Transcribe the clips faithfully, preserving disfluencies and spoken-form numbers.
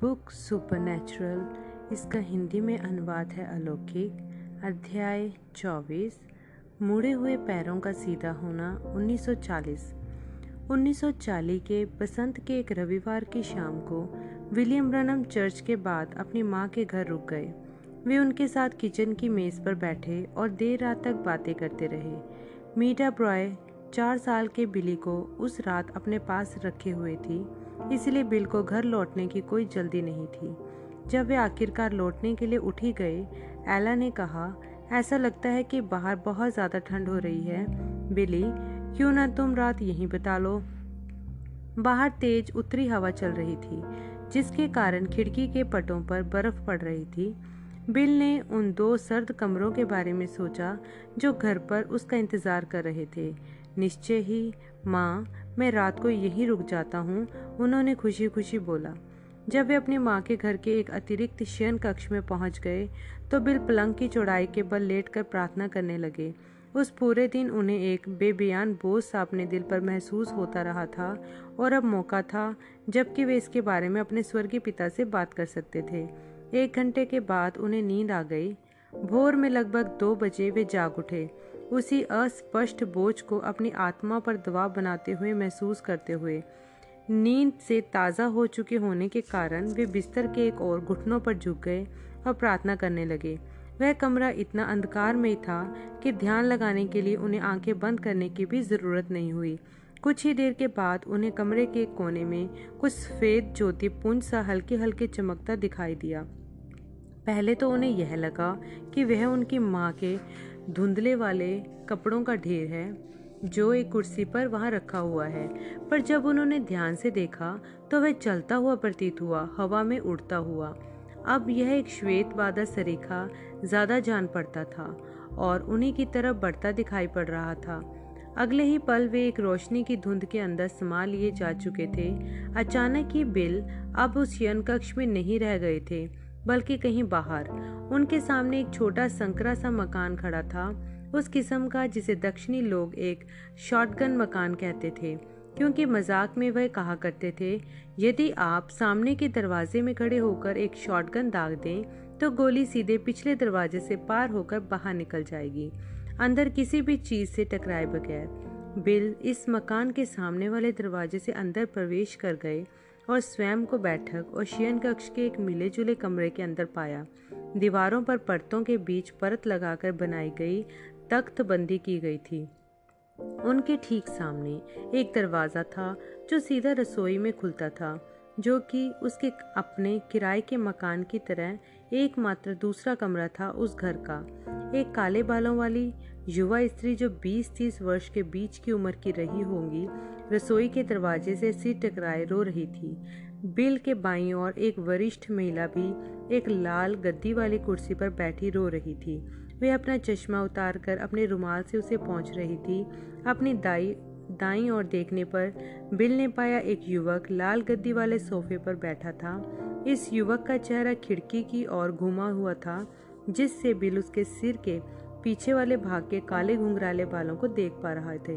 Book supernatural, इसका हिंदी में अनुवाद है अलौकिक। अध्याय चौबीस, मुड़े हुए पैरों का सीधा होना। उन्नीस सौ चालीस। उन्नीस सौ चालीस के बसंत के एक रविवार की शाम को विलियम ब्रैनहम चर्च के बाद अपनी माँ के घर रुक गए। वे उनके साथ किचन की मेज़ पर बैठे और देर रात तक बातें करते रहे। मीडा ब्रॉय चार साल के बिली को उस रात अपने पास रखे हुए थी, इसलिए बिल को घर लौटने की कोई जल्दी नहीं थी। जब वे आखिरकार लौटने के लिए उठी गए, एला ने कहा, ऐसा लगता है कि बाहर बहुत ज़्यादा ठंड हो रही है। बिली, क्यों ना तुम रात यहीं बिता लो। बाहर तेज उत्तरी हवा चल रही थी, जिसके कारण खिड़की के पटों पर बर्फ पड़ रही थी। बिल ने उन दो सर्द कमरों के बारे में सोचा जो घर पर उसका इंतज़ार कर रहे थे। निश्चय ही, माँ, मैं रात को यहीं रुक जाता हूँ, उन्होंने खुशी खुशी बोला। जब वे अपनी माँ के घर के एक अतिरिक्त शयन कक्ष में पहुँच गए तो बिल पलंग की चौड़ाई के बल लेटकर प्रार्थना करने लगे। उस पूरे दिन उन्हें एक बेबयान बोझ सा अपने दिल पर महसूस होता रहा था, और अब मौका था जबकि वे इसके बारे में अपने स्वर्गीय पिता से बात कर सकते थे। एक घंटे के बाद उन्हें नींद आ गई। भोर में लगभग दो बजे वे जाग उठे, उसी अस्पष्ट बोझ को अपनी आत्मा पर दबाव बनाते हुए महसूस करते हुए। नींद से ताज़ा हो चुके होने के कारण वे बिस्तर के एक और घुटनों पर झुक गए और प्रार्थना करने लगे। वह कमरा इतना अंधकार में था कि ध्यान लगाने के लिए उन्हें आंखें बंद करने की भी ज़रूरत नहीं हुई। कुछ ही देर के बाद उन्हें कमरे के कोने में कुछ सफ़ेद ज्योतिपुंज सा हल्के हल्के चमकता दिखाई दिया। पहले तो उन्हें यह लगा कि वह उनकी माँ के धुंधले वाले कपड़ों का ढेर है जो एक कुर्सी पर वहाँ रखा हुआ है, पर जब उन्होंने ध्यान से देखा तो वह चलता हुआ प्रतीत हुआ, हवा में उड़ता हुआ। अब यह एक श्वेत बादल सरीखा ज़्यादा जान पड़ता था और उन्हीं की तरफ बढ़ता दिखाई पड़ रहा था। अगले ही पल वे एक रोशनी की धुंध के अंदर समा लिए जा चुके थे। अचानक ही बिल अब उस शयन कक्ष में नहीं रह गए थे, बल्कि कहीं बाहर। उनके सामने एक छोटा संकरा सा मकान खड़ा था, उस किस्म का जिसे दक्षिणी लोग एक शॉटगन मकान कहते थे, क्योंकि मजाक में वह कहा करते थे, यदि आप सामने के दरवाजे में खड़े होकर एक शॉटगन दाग दें तो गोली सीधे पिछले दरवाजे से पार होकर बाहर निकल जाएगी, अंदर किसी भी चीज़ से टकराए बगैर। बिल इस मकान के सामने वाले दरवाजे से अंदर प्रवेश कर गए और स्वयं को बैठक और शयन कक्ष के एक मिले जुले कमरे के अंदर पाया। दीवारों पर परतों के बीच परत लगाकर बनाई गई तख्त बंदी की गई थी। उनके ठीक सामने एक दरवाज़ा था जो सीधा रसोई में खुलता था, जो कि उसके अपने किराए के मकान की तरह एकमात्र दूसरा कमरा था उस घर का। एक काले बालों वाली युवा स्त्री जो बीस तीस वर्ष के बीच की उम्र की रही होंगी, रसोई के दरवाजे से सिर टकराए रो रही थी। बिल के बाईं ओर एक वरिष्ठ महिला भी एक लाल गद्दी वाली कुर्सी पर बैठी रो रही थी। वह अपना चश्मा उतारकर अपने रुमाल से उसे पोंछ रही थी। अपनी दाई दाईं ओर देखने पर बिल ने पाया एक युवक लाल गद्दी वाले सोफे पर बैठा था। इस युवक का चेहरा खिड़की की ओर घुमा हुआ था, जिससे बिल उसके सिर के पीछे वाले भाग के काले घुंघराले बालों को देख पा रहे थे।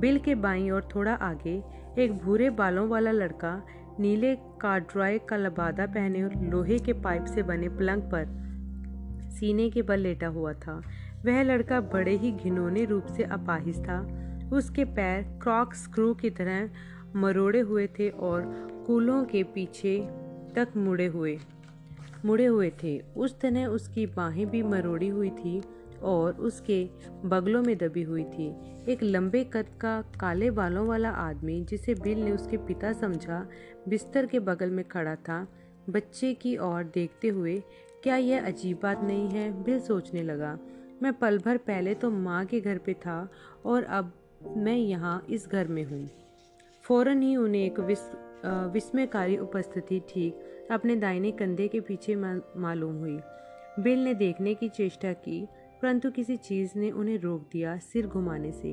बिल के बाईं ओर थोड़ा आगे एक भूरे बालों वाला लड़का नीले कार्डराय का लबादा पहने और लोहे के पाइप से बने पलंग पर सीने के बल लेटा हुआ था। वह लड़का बड़े ही घिनौने रूप से अपाहिज था। उसके पैर क्रॉक स्क्रू की तरह मरोड़े हुए थे और कूलों के पीछे तक मुड़े हुए मुड़े हुए थे। उस तरह उसकी बाहें भी मरोड़ी हुई थी और उसके बगलों में दबी हुई थी। एक लंबे कद का काले बालों वाला आदमी, जिसे बिल ने उसके पिता समझा, बिस्तर के बगल में खड़ा था, बच्चे की ओर देखते हुए। क्या यह अजीब बात नहीं है, बिल सोचने लगा। मैं पल भर पहले तो माँ के घर पे था और अब मैं यहाँ इस घर में हूँ। फौरन ही उन्हें एक विस, विस्मयकारी उपस्थिति ठीक अपने दाहिने कंधे के पीछे मालूम हुई। बिल ने देखने की चेष्टा की, परंतु किसी चीज़ ने उन्हें रोक दिया सिर घुमाने से।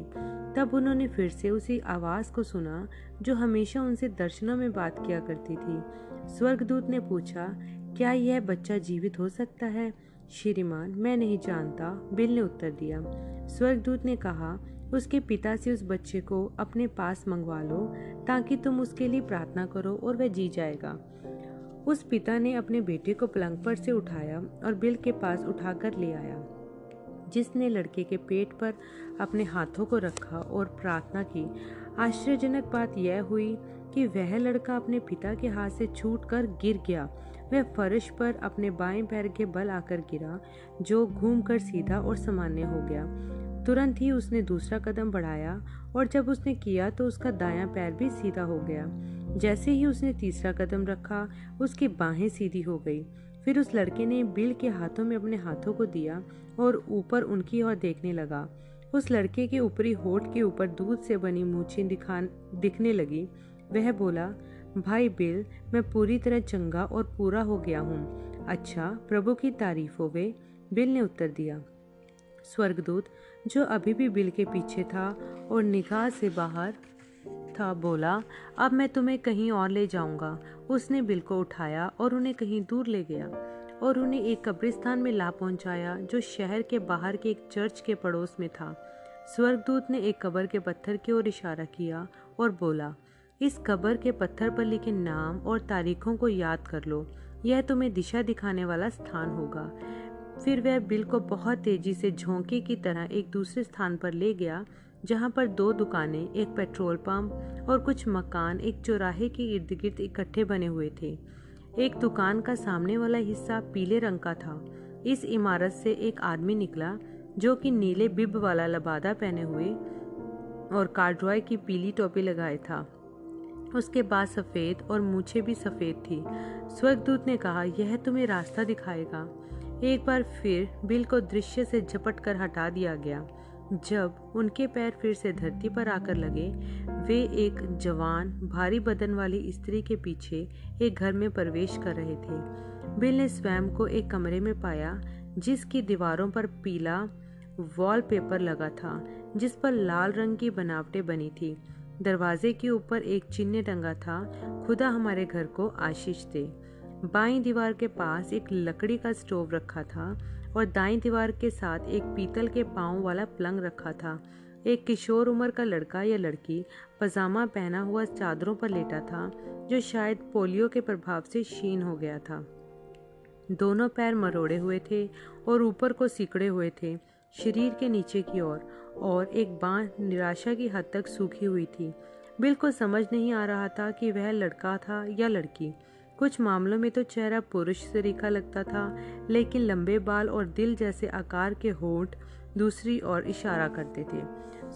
तब उन्होंने फिर से उसी आवाज़ को सुना जो हमेशा उनसे दर्शनों में बात किया करती थी। स्वर्गदूत ने पूछा, क्या यह बच्चा जीवित हो सकता है? श्रीमान, मैं नहीं जानता, बिल ने उत्तर दिया। स्वर्गदूत ने कहा, उसके पिता से उस बच्चे को अपने पास मंगवा लो ताकि तुम उसके लिए प्रार्थना करो और वह जी जाएगा। उस पिता ने अपने बेटे को पलंग पर से उठाया और बिल के पास उठाकर ले आया, जिसने लड़के के पेट पर अपने हाथों को रखा और प्रार्थना की। आश्चर्यजनक बात यह हुई कि वह लड़का अपने पिता के हाथ से छूटकर गिर गया। वह फर्श पर अपने बाएं पैर के बल आकर गिरा, जो घूमकर सीधा और सामान्य हो गया। तुरंत ही उसने दूसरा कदम बढ़ाया और जब उसने किया तो उसका दायां पैर भी सीधा हो गया। जैसे ही उसने तीसरा कदम रखा, उसकी बाहें सीधी हो गई। फिर उस लड़के ने बिल के हाथों में अपने हाथों को दिया और ऊपर उनकी ओर देखने लगा। उस लड़के के ऊपरी होठ के ऊपर दूध से बनी मूछें दिखान दिखने लगी। वह बोला, भाई बिल, मैं पूरी तरह चंगा और पूरा हो गया हूँ। अच्छा, प्रभु की तारीफ होवे, बिल ने उत्तर दिया। स्वर्गदूत, जो अभी भी बिल के पीछे था और निगाह से बाहर था, बोला, अब मैं तुम्हें कहीं और ले जाऊंगा। उसने बिल को उठाया और उन्हें कहीं दूर ले गया और उन्हें एक कब्रिस्तान में ला पहुंचाया, जो शहर के बाहर के एक चर्च के पड़ोस में था। स्वर्गदूत ने एक कब्र के पत्थर की ओर इशारा किया और बोला, इस कब्र के पत्थर पर लिखे नाम और तारीखों को याद कर लो, यह तुम्हें दिशा दिखाने वाला स्थान होगा। फिर वह बिल को बहुत तेजी से झोंके की तरह एक दूसरे स्थान पर ले गया, जहां पर दो दुकानें, एक पेट्रोल पंप और कुछ मकान एक चौराहे के इर्द गिर्द इकट्ठे बने हुए थे। एक दुकान का सामने वाला हिस्सा पीले रंग का था। इस इमारत से एक आदमी निकला, जो कि नीले बिब वाला लबादा पहने हुए और कार्डरॉय की पीली टोपी लगाए था। उसके बाद सफ़ेद और मूछें भी सफ़ेद थी। स्वर्गदूत ने कहा, यह तुम्हें रास्ता दिखाएगा। एक बार फिर बिल को दृश्य से झपट कर हटा दिया गया। जब उनके पैर फिर से धरती पर आकर लगे, वे एक जवान, भारी बदन वाली स्त्री के पीछे एक घर में प्रवेश कर रहे थे। बिल ने स्वयं को एक कमरे में पाया, जिसकी दीवारों पर पीला वॉलपेपर लगा था, जिस पर लाल रंग की बनावटें बनी थी। दरवाजे के ऊपर एक चिन्ह टंगा था, खुदा हमारे घर को आशीष दे। बाईं दीवार के पास एक लकड़ी का स्टोव रखा था और दाईं दीवार के साथ एक पीतल के पांव वाला पलंग रखा था। एक किशोर उम्र का लड़का या लड़की पजामा पहना हुआ चादरों पर लेटा था, जो शायद पोलियो के प्रभाव से क्षीण हो गया था। दोनों पैर मरोड़े हुए थे और ऊपर को सिकड़े हुए थे, शरीर के नीचे की ओर, और एक बांह निराशा की हद तक सूखी हुई थी। बिल को समझ नहीं आ रहा था कि वह लड़का था या लड़की। कुछ मामलों में तो चेहरा पुरुष से रेखा लगता था, लेकिन लंबे बाल और दिल जैसे आकार के होंठ दूसरी ओर इशारा करते थे।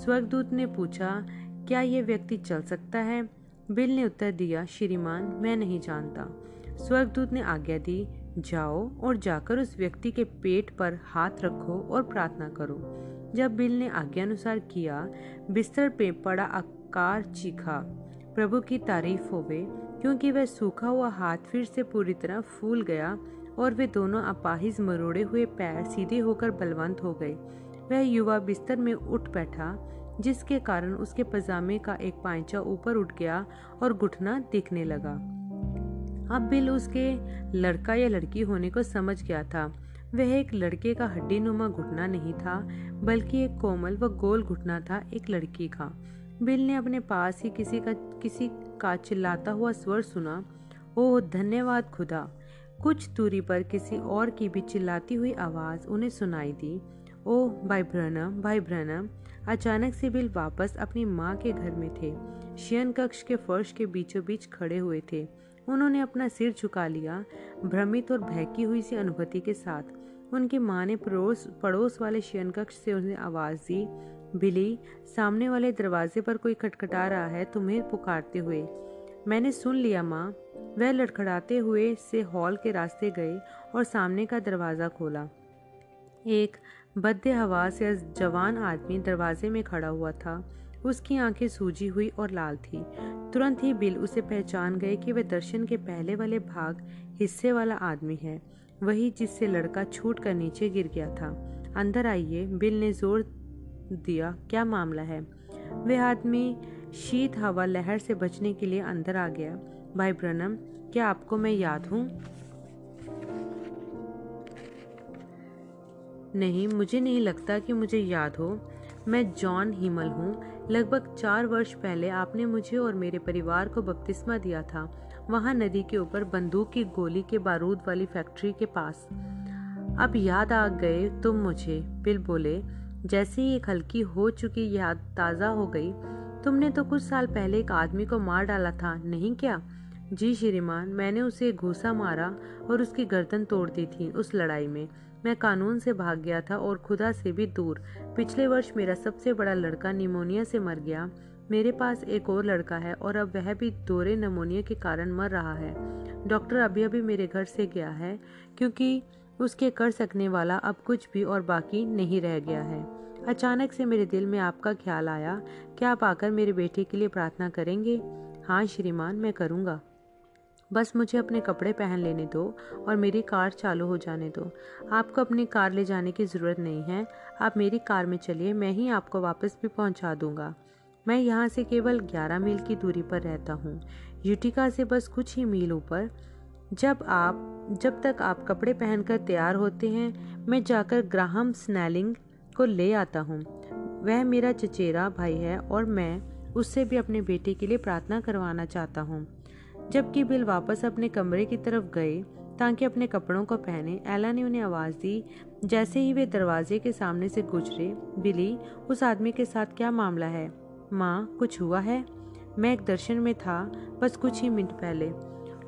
स्वर्गदूत ने पूछा, क्या यह व्यक्ति चल सकता है? बिल ने उत्तर दिया, श्रीमान, मैं नहीं जानता। स्वर्गदूत ने आज्ञा दी, जाओ और जाकर उस व्यक्ति के पेट पर हाथ रखो और प्रार्थना करो। जब बिल ने आज्ञानुसार किया, बिस्तर पे पड़ा आकार चीखा, प्रभु की तारीफ होवे, क्योंकि वह सूखा हुआ हाथ फिर से पूरी तरह फूल गया और वे दोनों अपाहिज मरोड़े हुए पैर सीधे होकर बलवंत हो गए। वह युवा बिस्तर में उठ बैठा, जिसके कारण उसके पजामे का एक पांचा ऊपर उठ गया और घुटना दिखने लगा। अब बिल उसके लड़का या लड़की होने को समझ गया था। वह एक लड़के का हड्डी नुमा घुटना नहीं था, बल्कि एक कोमल व गोल घुटना था, एक लड़की का। बिल ने अपने पास ही किसी का किसी का चिल्लाता हुआ स्वर सुना, ओह धन्यवाद खुदा। कुछ दूरी पर किसी और की भी चिल्लाती हुई आवाज़ उन्हें सुनाई दी, ओह भाई ब्रैनम, भाई ब्रैनम। अचानक से बिल वापस अपनी माँ के घर में थे। शयन कक्ष के फर्श के बीचों बीच खड़े हुए थे। उन्होंने अपना सिर झुका लिया, भ्रमित और बहकी हुई सी अनुभूति के साथ। उनकी माँ ने पड़ोस पड़ोस वाले शयन कक्ष से उन्हें आवाज़ दी, बिली, सामने वाले दरवाजे पर कोई खटखटा रहा है तुम्हें पुकारते हुए। मैंने सुन लिया माँ। वह लड़खड़ाते हुए से हॉल के रास्ते गए और सामने का दरवाज़ा खोला। एक बद्दे हवास या जवान आदमी दरवाजे में खड़ा हुआ था। उसकी आंखें सूजी हुई और लाल थी। तुरंत ही बिल उसे पहचान गए कि वह दर्शन के पहले वाले भाग हिस्से वाला आदमी है, वही जिससे लड़का छूट कर नीचे गिर गया था। अंदर आइए, बिल ने जोर दिया, क्या मामला है? वह आदमी शीत हवा लहर से बचने के लिए अंदर आ गया। भाई ब्रैनम, क्या आपको मैं याद हूँ? नहीं, मुझे नहीं लगता कि मुझे याद हो। मैं जॉन हिमल हूँ। लगभग चार वर्ष पहले आपने मुझे और मेरे परिवार को बपतिस्मा दिया था, वहाँ नदी के ऊपर बंदूक की गोली के बारूद वाली फैक्ट्री के पास। अब याद आ गए तुम मुझे, बिल बोले। जैसे ही एक हल्की हो चुकी याद ताज़ा हो गई। तुमने तो कुछ साल पहले एक आदमी को मार डाला था, नहीं क्या? जी श्रीमान, मैंने उसे घूसा मारा और उसकी गर्दन तोड़ दी थी। उस लड़ाई में मैं कानून से भाग गया था और खुदा से भी दूर। पिछले वर्ष मेरा सबसे बड़ा लड़का निमोनिया से मर गया। मेरे पास एक और लड़का है और अब वह भी दोहरे निमोनिया के कारण मर रहा है। डॉक्टर अभी अभी मेरे घर से गया है क्योंकि उसके कर सकने वाला अब कुछ भी और बाकी नहीं रह गया है। अचानक से मेरे दिल में आपका ख्याल आया। क्या आप आकर मेरे बेटे के लिए प्रार्थना करेंगे? हाँ श्रीमान, मैं करूँगा। बस मुझे अपने कपड़े पहन लेने दो और मेरी कार चालू हो जाने दो। आपको अपनी कार ले जाने की ज़रूरत नहीं है। आप मेरी कार में चलिए, मैं ही आपको वापस भी पहुंचा दूंगा। मैं यहाँ से केवल ग्यारह मील की दूरी पर रहता हूँ, यूटिका से बस कुछ ही मील ऊपर। जब आप जब तक आप कपड़े पहनकर तैयार होते हैं, मैं जाकर ग्राहम स्नेलिंग को ले आता हूँ। वह मेरा चचेरा भाई है और मैं उससे भी अपने बेटे के लिए प्रार्थना करवाना चाहता हूँ। जबकि बिल वापस अपने कमरे की तरफ गए ताकि अपने कपड़ों को पहने, एला ने उन्हें आवाज़ दी। जैसे ही वे दरवाजे के सामने से गुजरे, बिली, उस आदमी के साथ क्या मामला है? माँ, कुछ हुआ है? मैं एक दर्शन में था बस कुछ ही मिनट पहले।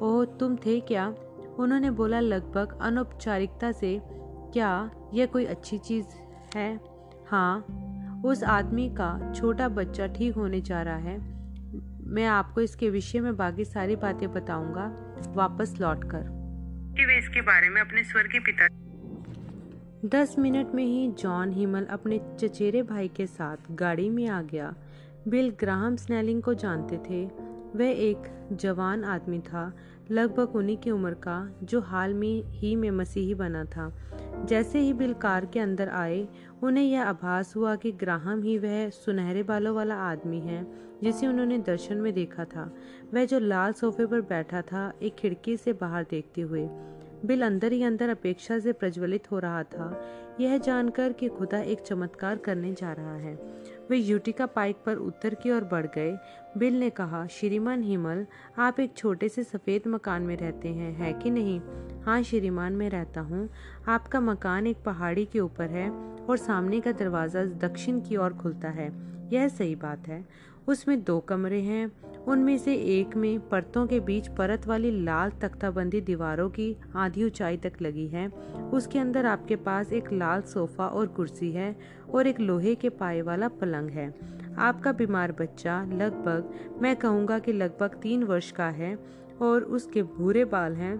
ओह, तुम थे क्या? उन्होंने बोला लगभग अनौपचारिकता से। क्या यह कोई अच्छी चीज़ है? हाँ, उस आदमी का छोटा बच्चा ठीक होने जा रहा है। मैं आपको इसके विषय में बाकी सारी बातें बताऊंगा वापस लौटकर। वे इसके बारे में अपने स्वर्गीय पिता। दस मिनट में ही जॉन हिमल अपने चचेरे भाई के साथ गाड़ी में आ गया। बिल ग्राहम स्नेलिंग को जानते थे। वह एक जवान आदमी था, लगभग उन्हीं की उम्र का, जो हाल में ही में मसीही बना था। जैसे ही बिल कार के अंदर आए, उन्हें यह आभास हुआ कि ग्राहम ही वह सुनहरे बालों वाला आदमी है जिसे उन्होंने दर्शन में देखा था। वह जो लाल सोफे पर बैठा था, एक खिड़की से बाहर देखते हुए। बिल अंदर ही अंदर अपेक्षा से प्रज्वलित हो रहा था, यह जानकर कि खुदा एक चमत्कार करने जा रहा है। वे यूटिका पाइक पर उत्तर की ओर बढ़ गए। बिल ने कहा, श्रीमान हिमल, आप एक छोटे से सफ़ेद मकान में रहते हैं, है कि नहीं? हाँ श्रीमान, मैं रहता हूँ। आपका मकान एक पहाड़ी के ऊपर है और सामने का दरवाज़ा दक्षिण की ओर खुलता है। यह सही बात है। उसमें दो कमरे हैं, उनमें से एक में परतों के बीच परत वाली लाल तख्ताबंदी दीवारों की आधी ऊंचाई तक लगी है। उसके अंदर आपके पास एक लाल सोफा और कुर्सी है और एक लोहे के पाए वाला पलंग है। आपका बीमार बच्चा लगभग, मैं कहूँगा कि लगभग तीन वर्ष का है और उसके भूरे बाल हैं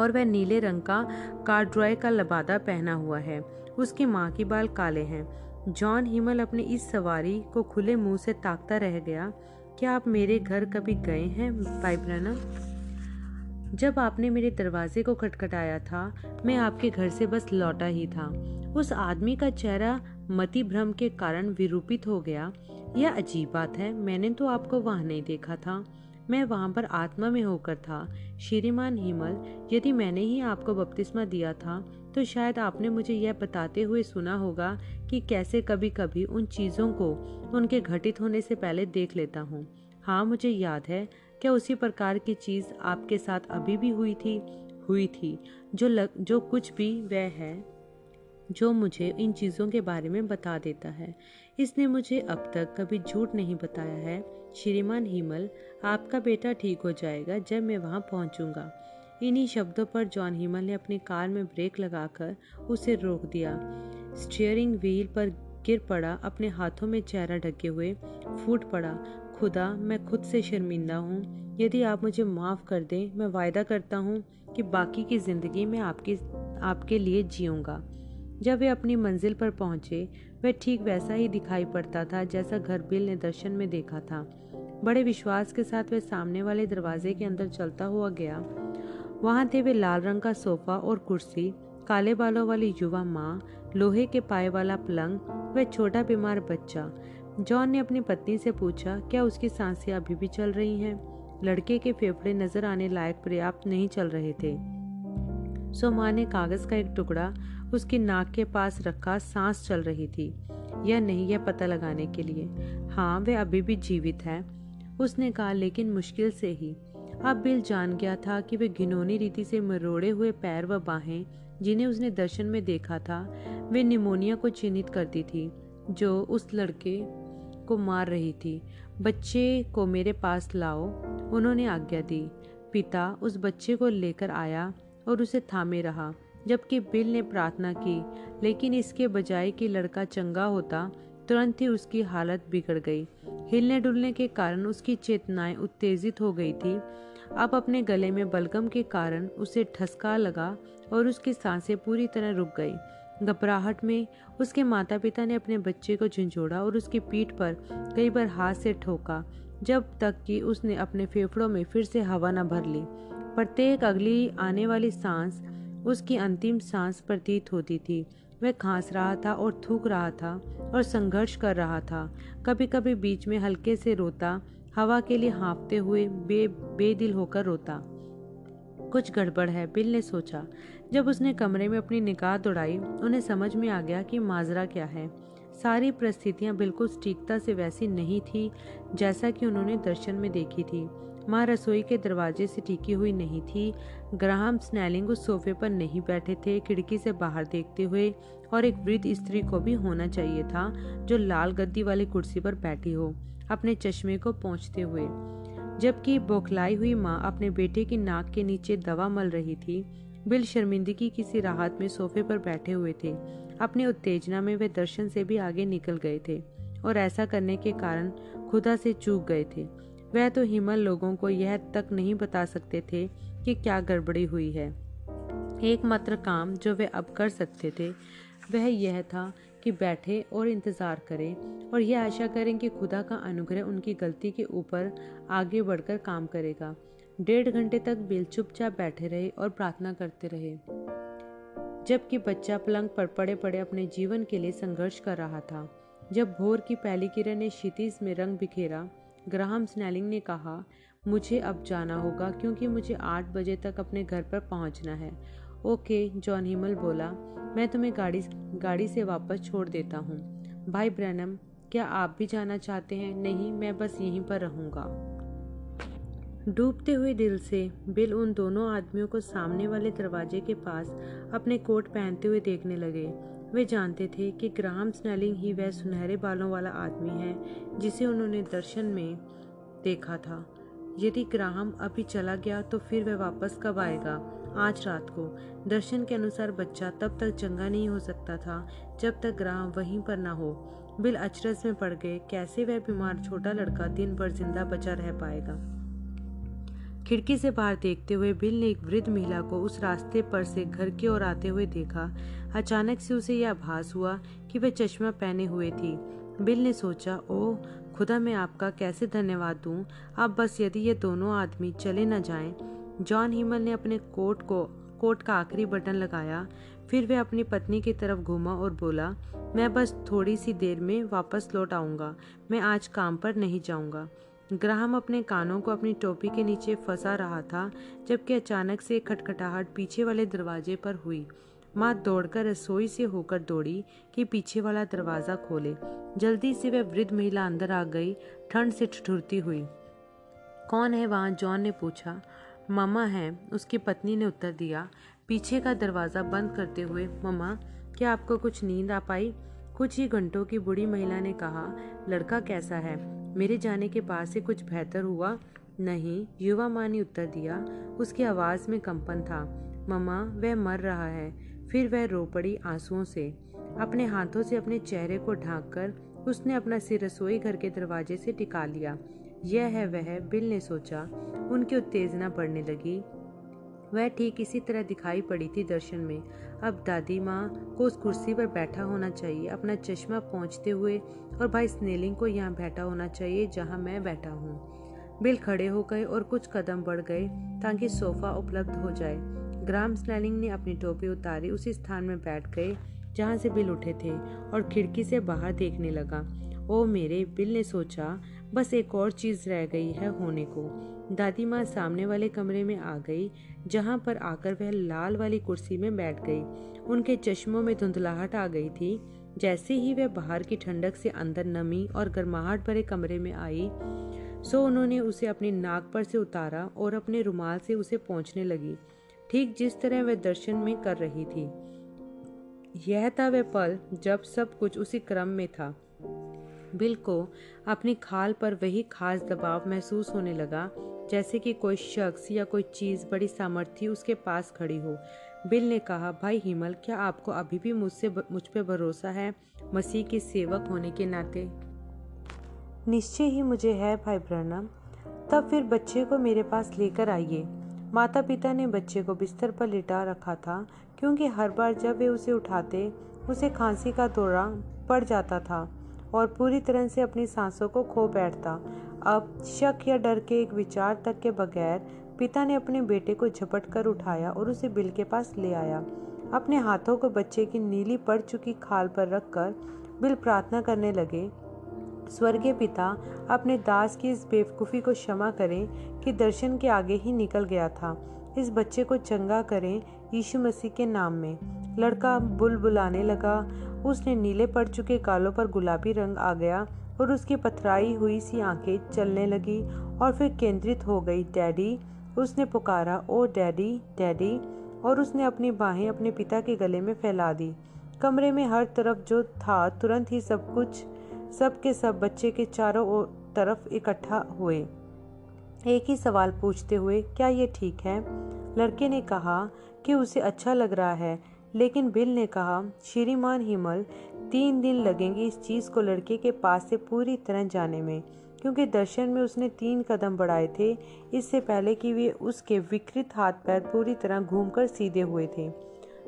और वह नीले रंग का कार्डरॉय का लबादा पहना हुआ है। उसकी माँ के बाल काले हैं। जॉन हिमल अपने इस सवारी को खुले मुंह से ताकता रह गया। क्या आप मेरे घर कभी गए हैं भाई ब्रैनम? जब आपने मेरे दरवाजे को खटखटाया था, मैं आपके घर से बस लौटा ही था। उस आदमी का चेहरा मति भ्रम के कारण विरूपित हो गया। यह अजीब बात है, मैंने तो आपको वहाँ नहीं देखा था। मैं वहाँ पर आत्मा में होकर था। श्रीमान हिमल, यदि मैंने ही आपको बपतिस्मा दिया था तो शायद आपने मुझे यह बताते हुए सुना होगा कि कैसे कभी कभी उन चीज़ों को उनके घटित होने से पहले देख लेता हूँ। हाँ, मुझे याद है। क्या उसी प्रकार की चीज़ आपके साथ अभी भी हुई थी? हुई थी। जो लग, जो कुछ भी वह है जो मुझे इन चीज़ों के बारे में बता देता है, इसने मुझे अब तक कभी झूठ नहीं बताया है। श्रीमान हिमल, आपका बेटा ठीक हो जाएगा जब मैं वहाँ पहुँचूँगा। इन्हीं शब्दों पर जॉन हिमल ने अपनी कार में ब्रेक लगाकर उसे रोक दिया। स्टीयरिंग व्हील पर गिर पड़ा, अपने हाथों में चेहरा ढके हुए फूट पड़ा। खुदा, मैं खुद से शर्मिंदा हूँ। यदि आप मुझे माफ़ कर दें, मैं वायदा करता हूँ कि बाकी की ज़िंदगी में आपकी आपके लिए जीऊँगा। जब वे अपनी मंजिल पर पहुँचे, वह ठीक वैसा ही दिखाई पड़ता था जैसा घर बिल ने दर्शन में देखा था। बड़े विश्वास के साथ वह सामने वाले दरवाजे के अंदर चलता हुआ गया। वहाँ थे वे लाल रंग का सोफा और कुर्सी, काले बालों वाली युवा माँ, लोहे के पाए वाला पलंग, वह छोटा बीमार बच्चा। जॉन ने अपनी पत्नी से पूछा, क्या उसकी सांसें अभी भी चल रही हैं? लड़के के फेफड़े नजर आने लायक पर्याप्त नहीं चल रहे थे, सो माँ ने कागज का एक टुकड़ा उसकी नाक के पास रखा। सांस चल रही थी। या नहीं यह पता लगाने के लिए। हाँ, वह अभी भी जीवित है, उसने कहा, लेकिन मुश्किल से ही। अब बिल जान गया था कि वे घिनौनी रीति से मरोड़े हुए पैर व बाहें जिन्हें उसने दर्शन में देखा था, वे निमोनिया को चिन्हित करती थी जो उस लड़के को मार रही थी। बच्चे को मेरे पास लाओ, उन्होंने आज्ञा दी। पिता उस बच्चे को लेकर आया और उसे थामे रहा जबकि बिल ने प्रार्थना की, लेकिन इसके बजाय कि लड़का चंगा होता, तुरंत ही उसकी हालत बिगड़ गई। हिलने डुलने के कारण उसकी चेतनाएं उत्तेजित हो गई थी। अब अपने गले में बलगम के कारण उसे ठसका लगा और उसकी सांसें पूरी तरह रुक गई। घबराहट में उसके माता पिता ने अपने बच्चे को झंझोड़ा और उसकी पीठ पर कई बार हाथ से ठोका जब तक कि उसने अपने फेफड़ों में फिर से हवा न भर ली। प्रत्येक अगली आने वाली सांस उसकी अंतिम सांस प्रतीत होती थी। वह खांस रहा था और थूक रहा था और संघर्ष कर रहा था। कभी कभी बीच में हल्के से रोता, हवा के लिए हाँफते हुए बे बेदिल होकर रोता। कुछ गड़बड़ है, बिल ने सोचा। जब उसने कमरे में अपनी निगाह दौड़ाई, उन्हें समझ में आ गया कि माजरा क्या है। सारी परिस्थितियां बिल्कुल सटीकता से वैसी नहीं थी जैसा कि उन्होंने दर्शन में देखी थी। माँ रसोई के दरवाजे से टिकी हुई नहीं थी। ग्राहम स्नेलिंग उस सोफे पर नहीं बैठे थे, खिड़की से बाहर देखते हुए, और एक वृद्ध स्त्री को भी होना चाहिए था जो लाल गद्दी वाली कुर्सी पर बैठी हो, अपने चश्मे को पोंछते हुए। जबकि बौखलाई हुई माँ अपने बेटे की नाक के नीचे दवा मल रही थी। बिल शर्मिंदगी की सी राहत में सोफे पर बैठे हुए थे। अपनी उत्तेजना में वे दर्शन से भी आगे निकल गए थे और ऐसा करने के कारण खुदा से चूक गए थे। वह तो हिमल लोगों को यह तक नहीं बता सकते थे कि क्या गड़बड़ी हुई है। एकमात्र काम जो वे अब कर सकते थे वह यह था कि बैठे और इंतज़ार करें और यह आशा करें कि खुदा का अनुग्रह उनकी गलती के ऊपर आगे बढ़कर काम करेगा। डेढ़ घंटे तक बिल चुपचाप बैठे रहे और प्रार्थना करते रहे जबकि बच्चा पलंग पर पड़े पड़े अपने जीवन के लिए संघर्ष कर रहा था। जब भोर की पहली किरण ने क्षितिज में रंग बिखेरा, ग्राहम स्नेलिंग ने कहा, मुझे अब जाना होगा क्योंकि मुझे आठ बजे तक अपने घर पर पहुंचना है। ओके, जॉन हिमल बोला, मैं तुम्हें गाड़ी गाड़ी से वापस छोड़ देता हूँ। भाई ब्रैनम, क्या आप भी जाना चाहते हैं? नहीं, मैं बस यहीं पर रहूँगा। डूबते हुए दिल से बिल उन दोनों आदमियों को सामने वाले दरवाजे के पास अपने कोट पहनते हुए देखने लगे। वे जानते थे कि ग्राहम स्नेलिंग ही वह सुनहरे बालों वाला आदमी है जिसे उन्होंने दर्शन में देखा था। यदि ग्राहम अभी चला गया तो फिर वह वापस कब आएगा? आज रात को। दर्शन के अनुसार बच्चा तब तक चंगा नहीं हो सकता था जब तक ग्राहम वहीं पर ना हो। बिल अचरज में पड़ गए, कैसे वह बीमार छोटा लड़का दिन भर जिंदा बचा रह पाएगा। खिड़की से बाहर देखते हुए बिल ने एक वृद्ध महिला को उस रास्ते पर से घर की ओर आते हुए देखा। अचानक से उसे यह आभास हुआ कि वह चश्मा पहने हुए थी। बिल ने सोचा, ओह खुदा, मैं आपका कैसे धन्यवाद दूं। अब बस यदि ये दोनों आदमी चले न जाएं। जॉन हिमल ने अपने कोट को कोट का आखिरी बटन लगाया, फिर वह अपनी पत्नी की तरफ घूमा और बोला, मैं बस थोड़ी सी देर में वापस लौट आऊँगा, मैं आज काम पर नहीं जाऊँगा। ग्राहम अपने कानों को अपनी टोपी के नीचे फंसा रहा था जबकि अचानक से खटखटाहट पीछे वाले दरवाजे पर हुई। माँ दौड़कर रसोई से होकर दौड़ी कि पीछे वाला दरवाज़ा खोले। जल्दी से वह वृद्ध महिला अंदर आ गई, ठंड से ठिठुरती हुई। कौन है वहाँ? जॉन ने पूछा। मामा हैं, उसकी पत्नी ने उत्तर दिया, पीछे का दरवाज़ा बंद करते हुए। मामा, क्या आपको कुछ नींद आ पाई? कुछ ही घंटों की, बूढ़ी महिला ने कहा। लड़का कैसा है? मेरे जाने के बाद से कुछ बेहतर हुआ? नहीं, युवा माँ ने उत्तर दिया, उसकी आवाज़ में कंपन था। मम्मा, वह मर रहा है। फिर वह रो पड़ी आंसुओं से। अपने हाथों से अपने चेहरे को ढांककर उसने अपना सिर रसोई घर के दरवाजे से टिका लिया। यह है वह, बिल ने सोचा। उनकी उत्तेजना बढ़ने लगी। वह ठीक इसी तरह दिखाई पड़ी थी दर्शन में। अब दादी माँ को उस कुर्सी पर बैठा होना चाहिए, अपना चश्मा पोंछते हुए, और भाई स्नेलिंग को यहाँ बैठा होना चाहिए जहाँ मैं बैठा हूँ। बिल खड़े हो गए और कुछ कदम बढ़ गए ताकि सोफा उपलब्ध हो जाए। ग्राहम स्नेलिंग ने अपनी टोपी उतारी, उसी स्थान में बैठ गए जहाँ से बिल उठे थे, और खिड़की से बाहर देखने लगा। ओ मेरे, बिल ने सोचा, बस एक और चीज़ रह गई है होने को। दादी माँ सामने वाले कमरे में आ गई जहाँ पर आकर वह लाल वाली कुर्सी में बैठ गई। उनके चश्मों में धुंधलाहट आ गई थी। जैसे ही वह बाहर की ठंडक से अंदर नमी और गर्माहट भरे कमरे में आई, सो उन्होंने उसे अपनी नाक पर से उतारा और अपने रुमाल से उसे पोंछने लगी, ठीक जिस तरह वह दर्शन में कर रही थी। यह था वह पल जब सब कुछ उसी क्रम में था। बिल को अपनी खाल पर वही खास दबाव महसूस होने लगा, जैसे कि कोई शख्स या कोई चीज़ बड़ी सामर्थ्य उसके पास खड़ी हो। बिल ने कहा, भाई हिमल, क्या आपको अभी भी मुझसे मुझ पर भरोसा है, मसीह के सेवक होने के नाते? निश्चय ही मुझे है भाई ब्रैनम। तब फिर बच्चे को मेरे पास लेकर आइए। माता पिता ने बच्चे को बिस्तर पर लिटा रखा था, क्योंकि हर बार जब वे उसे उठाते उसे खांसी का दौरा पड़ जाता था और पूरी तरह से अपनी सांसों को खो बैठता। अब शक या डर के एक विचार तक के बगैर पिता ने अपने बेटे को झपट कर उठाया और उसे बिल के पास ले आया। अपने हाथों को बच्चे की नीली पड़ चुकी खाल पर रखकर बिल प्रार्थना करने लगे, स्वर्गीय पिता, अपने दास की इस बेवकूफ़ी को क्षमा करें कि दर्शन के आगे ही निकल गया था। इस बच्चे को चंगा करें यीशु मसीह के नाम में। लड़का बुलबुलाने लगा। उसने नीले पड़ चुके गालों पर गुलाबी रंग आ गया और उसकी पथराई हुई सी आंखें चलने लगी और फिर केंद्रित हो गई। डैडी, उसने पुकारा। ओ डैडी, डैडी, और उसने अपनी बाहें अपने पिता के गले में फैला दी। कमरे में हर तरफ जो था तुरंत ही सब कुछ सब के सब बच्चे के चारों तरफ इकट्ठा हुए, एक ही सवाल पूछते हुए, क्या ये ठीक है? लड़के ने कहा कि उसे अच्छा लग रहा है, लेकिन बिल ने कहा, श्रीमान हिमल, तीन दिन लगेंगे इस चीज़ को लड़के के पास से पूरी तरह जाने में, क्योंकि दर्शन में उसने तीन कदम बढ़ाए थे इससे पहले कि वे उसके विकृत हाथ पैर पूरी तरह घूमकर सीधे हुए थे।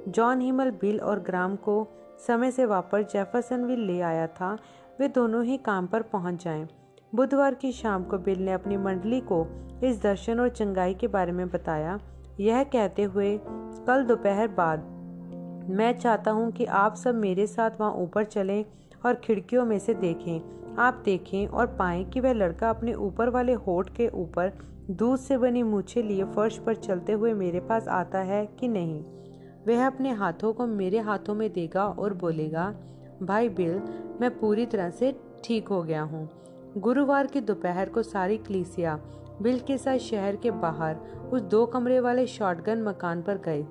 जॉन हिमल बिल और ग्राम को समय से वापस जेफरसनविल ले आया था। वे दोनों ही काम पर पहुंच जाएं। बुधवार की शाम को बिल ने अपनी मंडली को इस दर्शन और चंगाई के बारे में बताया, यह कहते हुए, कल दोपहर बाद मैं चाहता हूं कि आप सब मेरे साथ वहां ऊपर चलें और खिड़कियों में से देखें। आप देखें और पाएं कि वह लड़का अपने ऊपर वाले होठ के ऊपर दूध से बनी मूछें लिए फर्श पर चलते हुए मेरे पास आता है कि नहीं। वह अपने हाथों को मेरे हाथों में देगा और बोलेगा, भाई बिल, मैं पूरी तरह से ठीक हो गया हूँ। गुरुवार की दोपहर को सारी क्लीसिया बिल के साथ शहर के बाहर उस दो कमरे वाले शॉटगन मकान पर गए।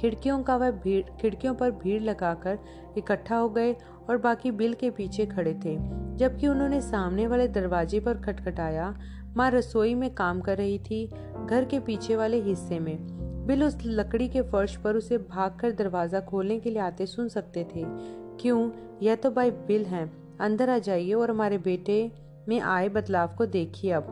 खिड़कियों का वह भीड़ खिड़कियों पर भीड़ लगाकर इकट्ठा हो गए और बाकी बिल के पीछे खड़े थे। जबकि उन्होंने सामने वाले दरवाजे पर खटखटाया। माँ रसोई में काम कर रही थी, घर के पीछे वाले हिस्से में। बिल उस लकड़ी के फर्श पर उसे भागकर दरवाज़ा खोलने के लिए आते सुन सकते थे। क्यों, यह तो भाई बिल हैं, अंदर आ जाइए और हमारे बेटे में आए बदलाव को देखिए। अब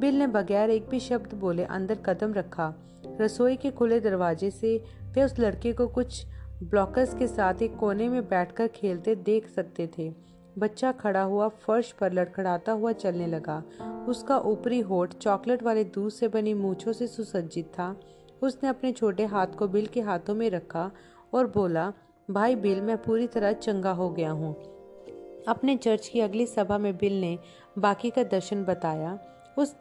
बिल ने बगैर एक भी शब्द बोले अंदर कदम रखा। रसोई के खुले दरवाजे से वे उस लड़के को कुछ ब्लॉकर्स के साथ एक कोने में बैठकर खेलते देख सकते थे। बच्चा खड़ा हुआ फर्श पर लड़खड़ाता हुआ चलने लगा। उसका ऊपरी होठ चॉकलेट वाले दूध से बनी मूंछों से सुसज्जित था। उसने अपने छोटे हाथ को बिल के हाथों में रखा और बोला, भाई बिल, मैं पूरी तरह चंगा हो गया हूँ। अपने चर्च की अगली सभा में बिल ने बाकी का दर्शन बताया, उस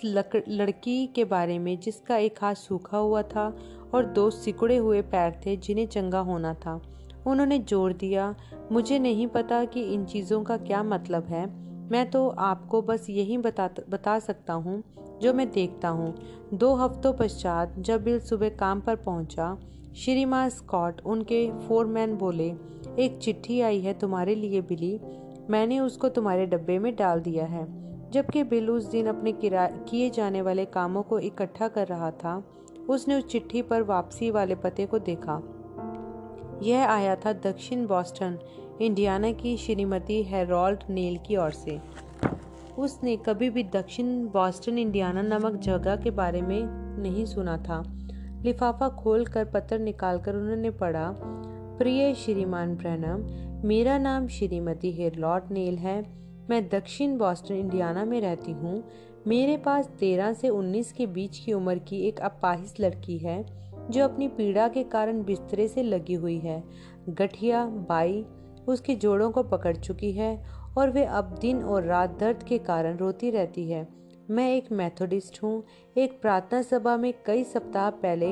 लड़की के बारे में जिसका एक हाथ सूखा हुआ था और दो सिकुड़े हुए पैर थे जिन्हें चंगा होना था। उन्होंने जोर दिया, मुझे नहीं पता कि इन चीज़ों का क्या मतलब है, मैं तो आपको बस यही बता बता सकता हूँ जो मैं देखता हूँ। दो हफ्तों पश्चात जब बिल सुबह काम पर पहुँचा, श्रीमान स्कॉट, उनके फोरमैन, बोले, एक चिट्ठी आई है तुम्हारे लिए बिली, मैंने उसको तुम्हारे डब्बे में डाल दिया है। जबकि बिल उस दिन अपने किए जाने वाले कामों को इकट्ठा कर रहा था, उसने उस चिट्ठी पर वापसी वाले पते को देखा। यह आया था दक्षिण बॉस्टन, इंडियाना की श्रीमती हेरोल्ड नील की ओर से। उसने कभी भी दक्षिण बॉस्टन इंडियाना नामक जगह के बारे में नहीं सुना था। लिफाफा खोलकर पत्र निकालकर उन्होंने पढ़ा, प्रिय श्रीमान ब्रैनम, मेरा नाम श्रीमती हेरोल्ड नील है। मैं दक्षिण बॉस्टन इंडियाना में रहती हूँ। मेरे पास तेरह से उन्नीस के बीच की उम्र की एक अपाहिज लड़की है जो अपनी पीड़ा के कारण बिस्तरे से लगी हुई है। गठिया बाई उसके जोड़ों को पकड़ चुकी है और वे अब दिन और रात दर्द के कारण रोती रहती है। मैं एक मेथोडिस्ट हूँ। एक प्रार्थना सभा में कई सप्ताह पहले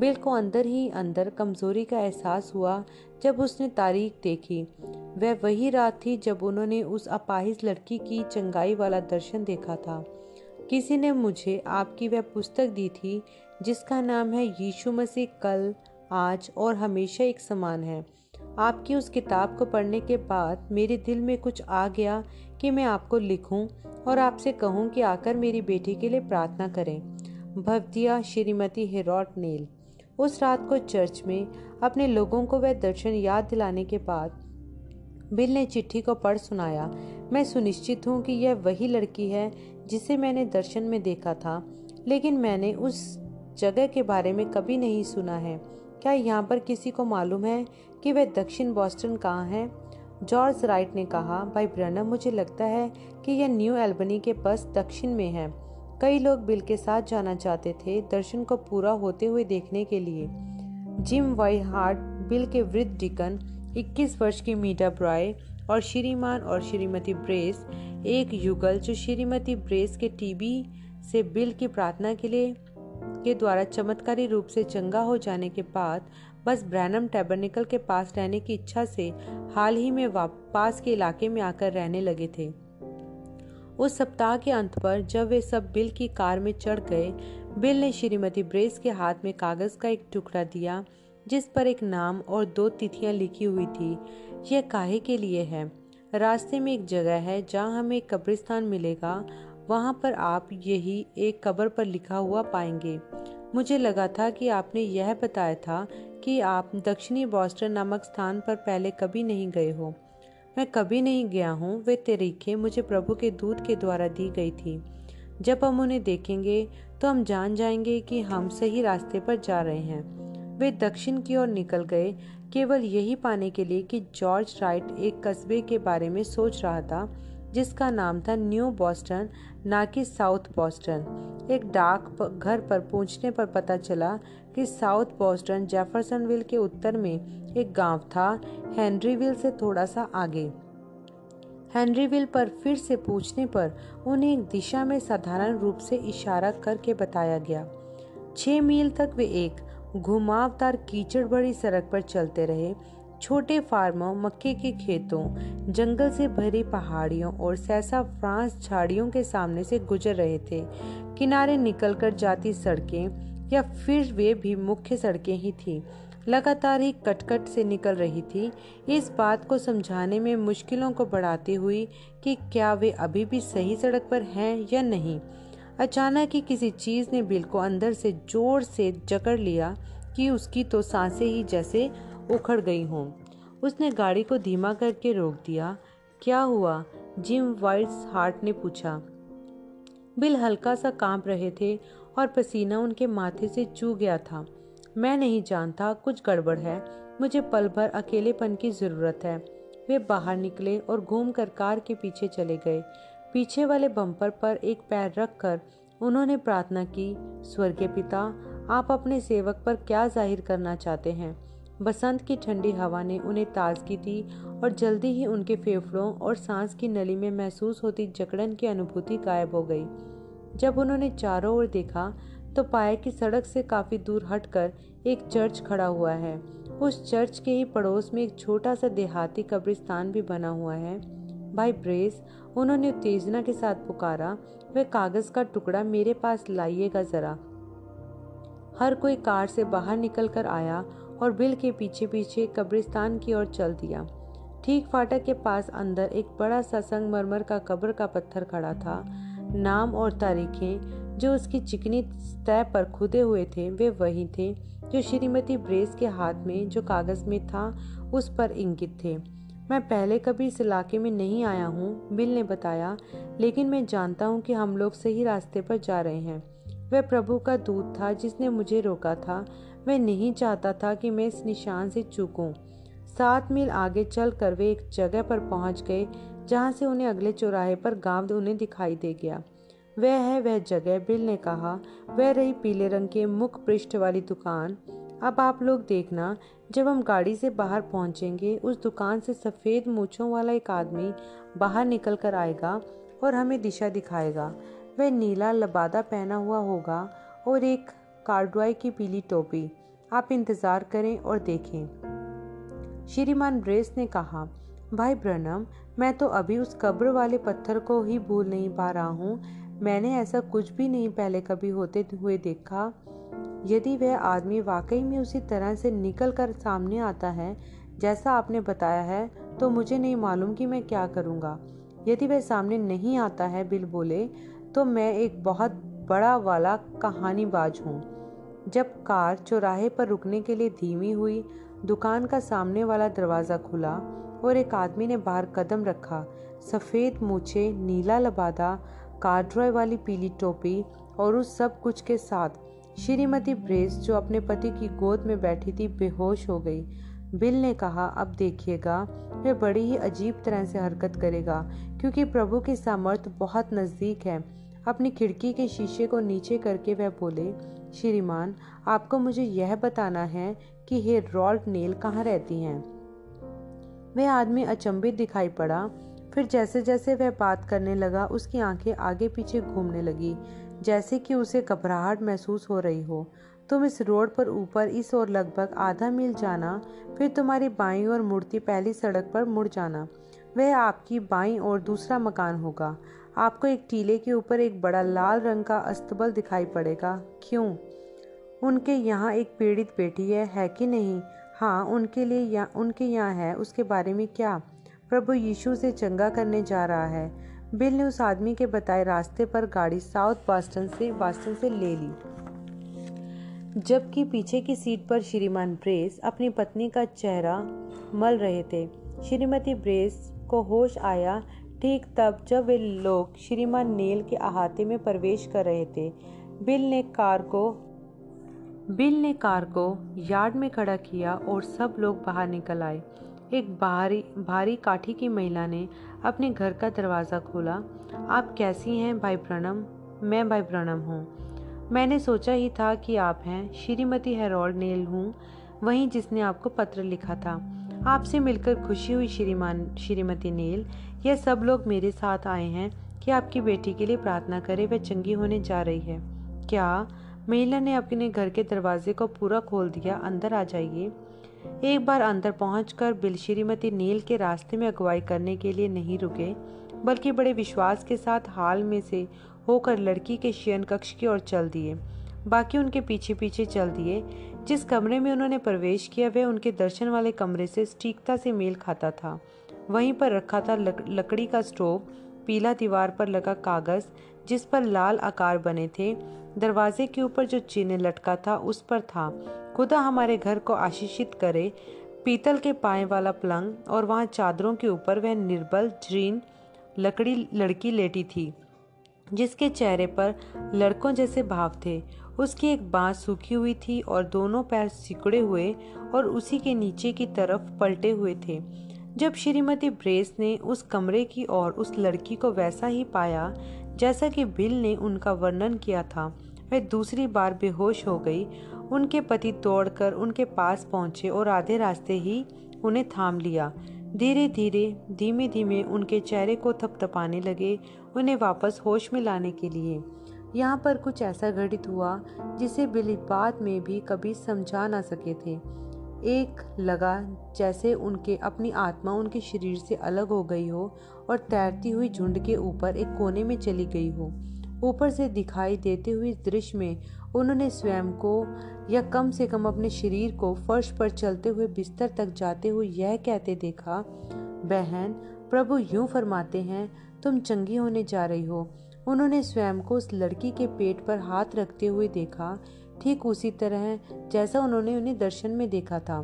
बिल को अंदर ही अंदर कमज़ोरी का एहसास हुआ जब उसने तारीख देखी वह वही रात थी जब उन्होंने उस अपाहिज लड़की की चंगाई वाला दर्शन देखा था। किसी ने मुझे आपकी वह पुस्तक दी थी जिसका नाम है यीशु मसीह कल आज और हमेशा एक समान है। आपकी उस किताब को पढ़ने के बाद मेरे दिल में कुछ आ गया कि मैं आपको लिखूं और आपसे कहूं कि आकर मेरी बेटी के लिए प्रार्थना करें। भवतिया श्रीमती हेरोल्ड नील। उस रात को चर्च में अपने लोगों को वह दर्शन याद दिलाने के बाद बिल ने चिट्ठी को पढ़ सुनाया। मैं सुनिश्चित हूँ कि यह वही लड़की है जिसे मैंने दर्शन में देखा था, लेकिन मैंने उस जगह के बारे में कभी नहीं सुना है। क्या यहाँ पर किसी को मालूम है कि वह दक्षिण बॉस्टन कहाँ है? जॉर्ज राइट ने कहा, भाई ब्रैनम, मुझे लगता है कि यह न्यू एल्बनी के पास दक्षिण में है। कई लोग बिल के साथ जाना चाहते थे दर्शन को पूरा होते हुए देखने के लिए। जिम वाइहार्ट, बिल के वृद्ध डिकन, इक्कीस वर्ष की मीडा ब्रॉय और श्रीमान और श्रीमती ब्रेस, एक युगल जो श्रीमती ब्रेस के टीबी से बिल की प्रार्थना के लिए के द्वारा चमत्कारी रूप से चंगा हो जाने के बाद बस ब्रैनम टैबरनेकल के पास रहने की इच्छा से हाल ही में वापस के इलाके में आकर रहने लगे थे। उस सप्ताह के अंत पर जब वे सब बिल की कार में चढ़ गए, बिल ने श्रीमती ब्रेस के हाथ में कागज का एक टुकड़ा दिया जिस पर एक नाम और दो तिथियां लिखी हुई थी। यह काहे के लिए है? रास्ते में एक जगह है जहां हमें एक कब्रिस्तान मिलेगा, वहां पर आप यही एक कब्र पर लिखा हुआ पाएंगे। मुझे लगा था कि आपने यह बताया था कि आप दक्षिणी बॉस्टन नामक स्थान पर पहले कभी नहीं गए हो। मैं कभी नहीं गया हूँ। वे तरीके मुझे प्रभु के दूत के द्वारा दी गई थी। जब हम उन्हें देखेंगे तो हम जान जाएंगे कि हम सही रास्ते पर जा रहे हैं। वे दक्षिण की ओर निकल गए, केवल यही पाने के लिए कि जॉर्ज राइट एक कस्बे के बारे में सोच रहा था जिसका नाम था न्यू बॉस्टन, ना कि साउथ बॉस्टन। एक डाक घर पर पहुंचने पर पता चला कि साउथ बॉस्टन जेफरसनविल के उत्तर में एक गांव था, हेनरीविल से थोड़ा सा आगे। हेनरीविल पर फिर से पूछने पर उन्हें एक दिशा में साधारण रूप से इशारा करके बताया गया। छः मील तक वे एक घुमावदार कीचड़ भरी सड़क पर चलते रहे। छोटे फार्मों, मक्के के खेतों, जंगल से भरी पहाड़ियों और सैसा फ्रांस झाड़ियों के सामने से गुजर रहे थे। किनारे निकलकर जाती सड़कें या फिर वे भी मुख्य सड़कें ही थी, लगातार ही कटकट से निकल रही थी। इस बात को समझाने में मुश्किलों को बढ़ाती हुई कि क्या वे अभी भी सही सड़क पर हैं या नहीं। अचानक ही किसी चीज़ ने बिल को अंदर से जोर से जकड़ लिया कि उसकी तो सांसें ही जैसे उखड़ गई हों। उसने गाड़ी को धीमा करके रोक दिया। क्या हुआ? जिम वाइट्स हार्ट ने पूछा। बिल हल्का सा कांप रहे थे और पसीना उनके माथे से चू गया था। मैं नहीं जानता, कुछ गड़बड़ है। मुझे पल भर अकेलेपन की ज़रूरत है। वे बाहर निकले और घूम कर कार के पीछे चले गए। पीछे वाले बम्पर पर एक पैर रख कर उन्होंने प्रार्थना की, स्वर्गीय पिता, आप अपने सेवक पर क्या जाहिर करना चाहते हैं? बसंत की ठंडी हवा ने उन्हें ताजगी दी और जल्दी ही उनके फेफड़ों और सांस की नली में महसूस होती जकड़न की अनुभूति गायब हो गई। जब उन्होंने चारों ओर देखा तो पाया कि सड़क से काफ़ी दूर हटकर एक चर्च खड़ा हुआ है। उस चर्च के ही पड़ोस में एक छोटा सा देहाती कब्रिस्तान भी बना हुआ है। भाई ब्रेस, उन्होंने उत्तेजना के साथ पुकारा, वह कागज़ का टुकड़ा मेरे पास लाइएगा ज़रा। हर कोई कार से बाहर निकल कर आया और बिल के पीछे पीछे कब्रिस्तान की ओर चल दिया। ठीक फाटक के पास अंदर एक बड़ा सा संगमरमर का कब्र का पत्थर खड़ा था। नाम और तारीखें जो उसकी चिकनी तय पर खुदे हुए थे वे वही थे जो श्रीमती ब्रेस के हाथ में जो कागज़ में था उस पर इंगित थे। मैं पहले कभी इस इलाके में नहीं आया हूँ, बिल ने बताया, लेकिन मैं जानता हूँ कि हम लोग सही रास्ते पर जा रहे हैं। वह प्रभु का दूत था जिसने मुझे रोका था। मैं नहीं चाहता था कि मैं इस निशान से चूकूं। सात मील आगे चल कर वे एक जगह पर पहुंच गए जहां से उन्हें अगले चौराहे पर गांव उन्हें दिखाई दे गया। वह है वह जगह, बिल ने कहा। वह रही पीले रंग के मुख पृष्ठ वाली दुकान। अब आप लोग देखना, जब हम गाड़ी से बाहर पहुंचेंगे उस दुकान से सफ़ेद मूँछों वाला एक आदमी बाहर निकल कर आएगा और हमें दिशा दिखाएगा। वह नीला लबादा पहना हुआ होगा और एक कार्डवाई की पीली टोपी। आप इंतज़ार करें और देखें। श्रीमान ब्रेस ने कहा, भाई ब्रैनम, मैं तो अभी उस कब्र वाले पत्थर को ही भूल नहीं पा रहा हूँ। मैंने ऐसा कुछ भी नहीं पहले कभी होते हुए देखा। यदि वह आदमी वाकई में उसी तरह से निकल कर सामने आता है जैसा आपने बताया है, तो मुझे नहीं मालूम कि मैं क्या करूँगा। यदि वह सामने नहीं आता है, बिल बोले, तो मैं एक बहुत बड़ा वाला कहानीबाज हूँ। जब कार चौराहे पर रुकने के लिए धीमी हुई, दुकान का सामने वाला दरवाज़ा खुला और एक आदमी ने बाहर कदम रखा। सफ़ेद मूछे, नीला लबादा, कार्डरॉय वाली पीली टोपी और उस सब कुछ के साथ श्रीमती ब्रेस, जो अपने पति की गोद में बैठी थी, बेहोश हो गई। बिल ने कहा, अब देखिएगा, वह बड़ी ही अजीब तरह से हरकत करेगा, क्योंकि प्रभु की सामर्थ बहुत नज़दीक है। अपनी खिड़की के शीशे को नीचे करके वह बोले, श्रीमान, आपको मुझे यह बताना है कि हेरोल्ड नील कहाँ रहती हैं। वह आदमी अचंभित दिखाई पड़ा। फिर जैसे जैसे वह बात करने लगा, उसकी आंखें आगे पीछे घूमने लगी, जैसे कि उसे घबराहट महसूस हो रही हो। तुम इस रोड पर ऊपर इस ओर लगभग आधा मील जाना, फिर तुम्हारी बाईं ओर मुड़ती पहली सड़क पर मुड़ जाना। वह आपकी बाईं ओर दूसरा मकान होगा। आपको एक टीले के ऊपर एक बड़ा लाल रंग का अस्तबल दिखाई पड़ेगा। क्यों? उनके यहाँ एक पीड़ित बेटी है, है कि नहीं? हाँ, उनके लिए या, उनके यहाँ है। उसके बारे में क्या? प्रभु यीशु से चंगा करने जा रहा है। बिल ने उस आदमी के बताए रास्ते पर गाड़ी साउथ बॉस्टन से बॉस्टन से ले ली, जबकि पीछे की सीट पर श्रीमान ब्रेस अपनी पत्नी का चेहरा मल रहे थे। श्रीमती ब्रेस को होश आया ठीक तब जब वे लोग श्रीमान नील के अहाते में प्रवेश कर रहे थे। बिल ने कार को बिल ने कार को यार्ड में खड़ा किया और सब लोग बाहर निकल आए। एक भारी भारी काठी की महिला ने अपने घर का दरवाज़ा खोला। आप कैसी हैं भाई ब्रैनम? मैं भाई ब्रैनम हूँ। मैंने सोचा ही था कि आप हैं। श्रीमती हेरोल्ड नील हूँ, वही जिसने आपको पत्र लिखा था। आपसे मिलकर खुशी हुई श्रीमान श्रीमती नील। यह सब लोग मेरे साथ आए हैं कि आपकी बेटी के लिए प्रार्थना करें, वह चंगी होने जा रही है। क्या? महिला ने अपने घर के दरवाजे को पूरा खोल दिया। अंदर आ जाइए। एक बार अंदर पहुंचकर बिल श्रीमती नील के रास्ते में अगुवाई करने के लिए नहीं रुके, बल्कि बड़े विश्वास के साथ हाल में से होकर लड़की के शयन कक्ष की ओर चल दिए। बाकी उनके पीछे पीछे चल दिए। जिस कमरे में उन्होंने प्रवेश किया वह उनके दर्शन वाले कमरे से सटीकता से मेल खाता था। वहीं पर रखा था लक, लकड़ी का स्टोव, पीला दीवार पर लगा कागज़ जिस पर लाल आकार बने थे, दरवाजे के ऊपर जो चिन्ह लटका था उस पर था, खुदा हमारे घर को आशीषित करे, पीतल के पाए वाला पलंग, और वहाँ चादरों के ऊपर वह निर्बल जीर्ण लकड़ी लड़की लेटी थी जिसके चेहरे पर लड़कों जैसे भाव थे। उसकी एक बाँह सूखी हुई थी और दोनों पैर सिकुड़े हुए और उसी के नीचे की तरफ पलटे हुए थे। जब श्रीमती ब्रेस ने उस कमरे की ओर उस लड़की को वैसा ही पाया जैसा कि बिल ने उनका वर्णन किया था, वह दूसरी बार बेहोश हो गई। उनके पति दौड़कर उनके पास पहुंचे और आधे रास्ते ही उन्हें थाम लिया। धीरे धीरे धीमे धीमे उनके चेहरे को थपथपाने लगे, उन्हें वापस होश में लाने के लिए। यहाँ पर कुछ ऐसा घटित हुआ जिसे बिल बाद में भी कभी समझा ना सके थे। एक लगा जैसे उनके अपनी आत्मा उनके शरीर से अलग हो गई हो और तैरती हुई झुंड के ऊपर एक कोने में चली गई हो। ऊपर से दिखाई देते हुए दृश्य में उन्होंने स्वयं को या कम से कम अपने शरीर को फर्श पर चलते हुए बिस्तर तक जाते हुए यह कहते देखा, बहन, प्रभु यूं फरमाते हैं, तुम चंगी होने जा रही हो। उन्होंने स्वयं को उस लड़की के पेट पर हाथ रखते हुए देखा, ठीक उसी तरह जैसा उन्होंने उन्हें दर्शन में देखा था।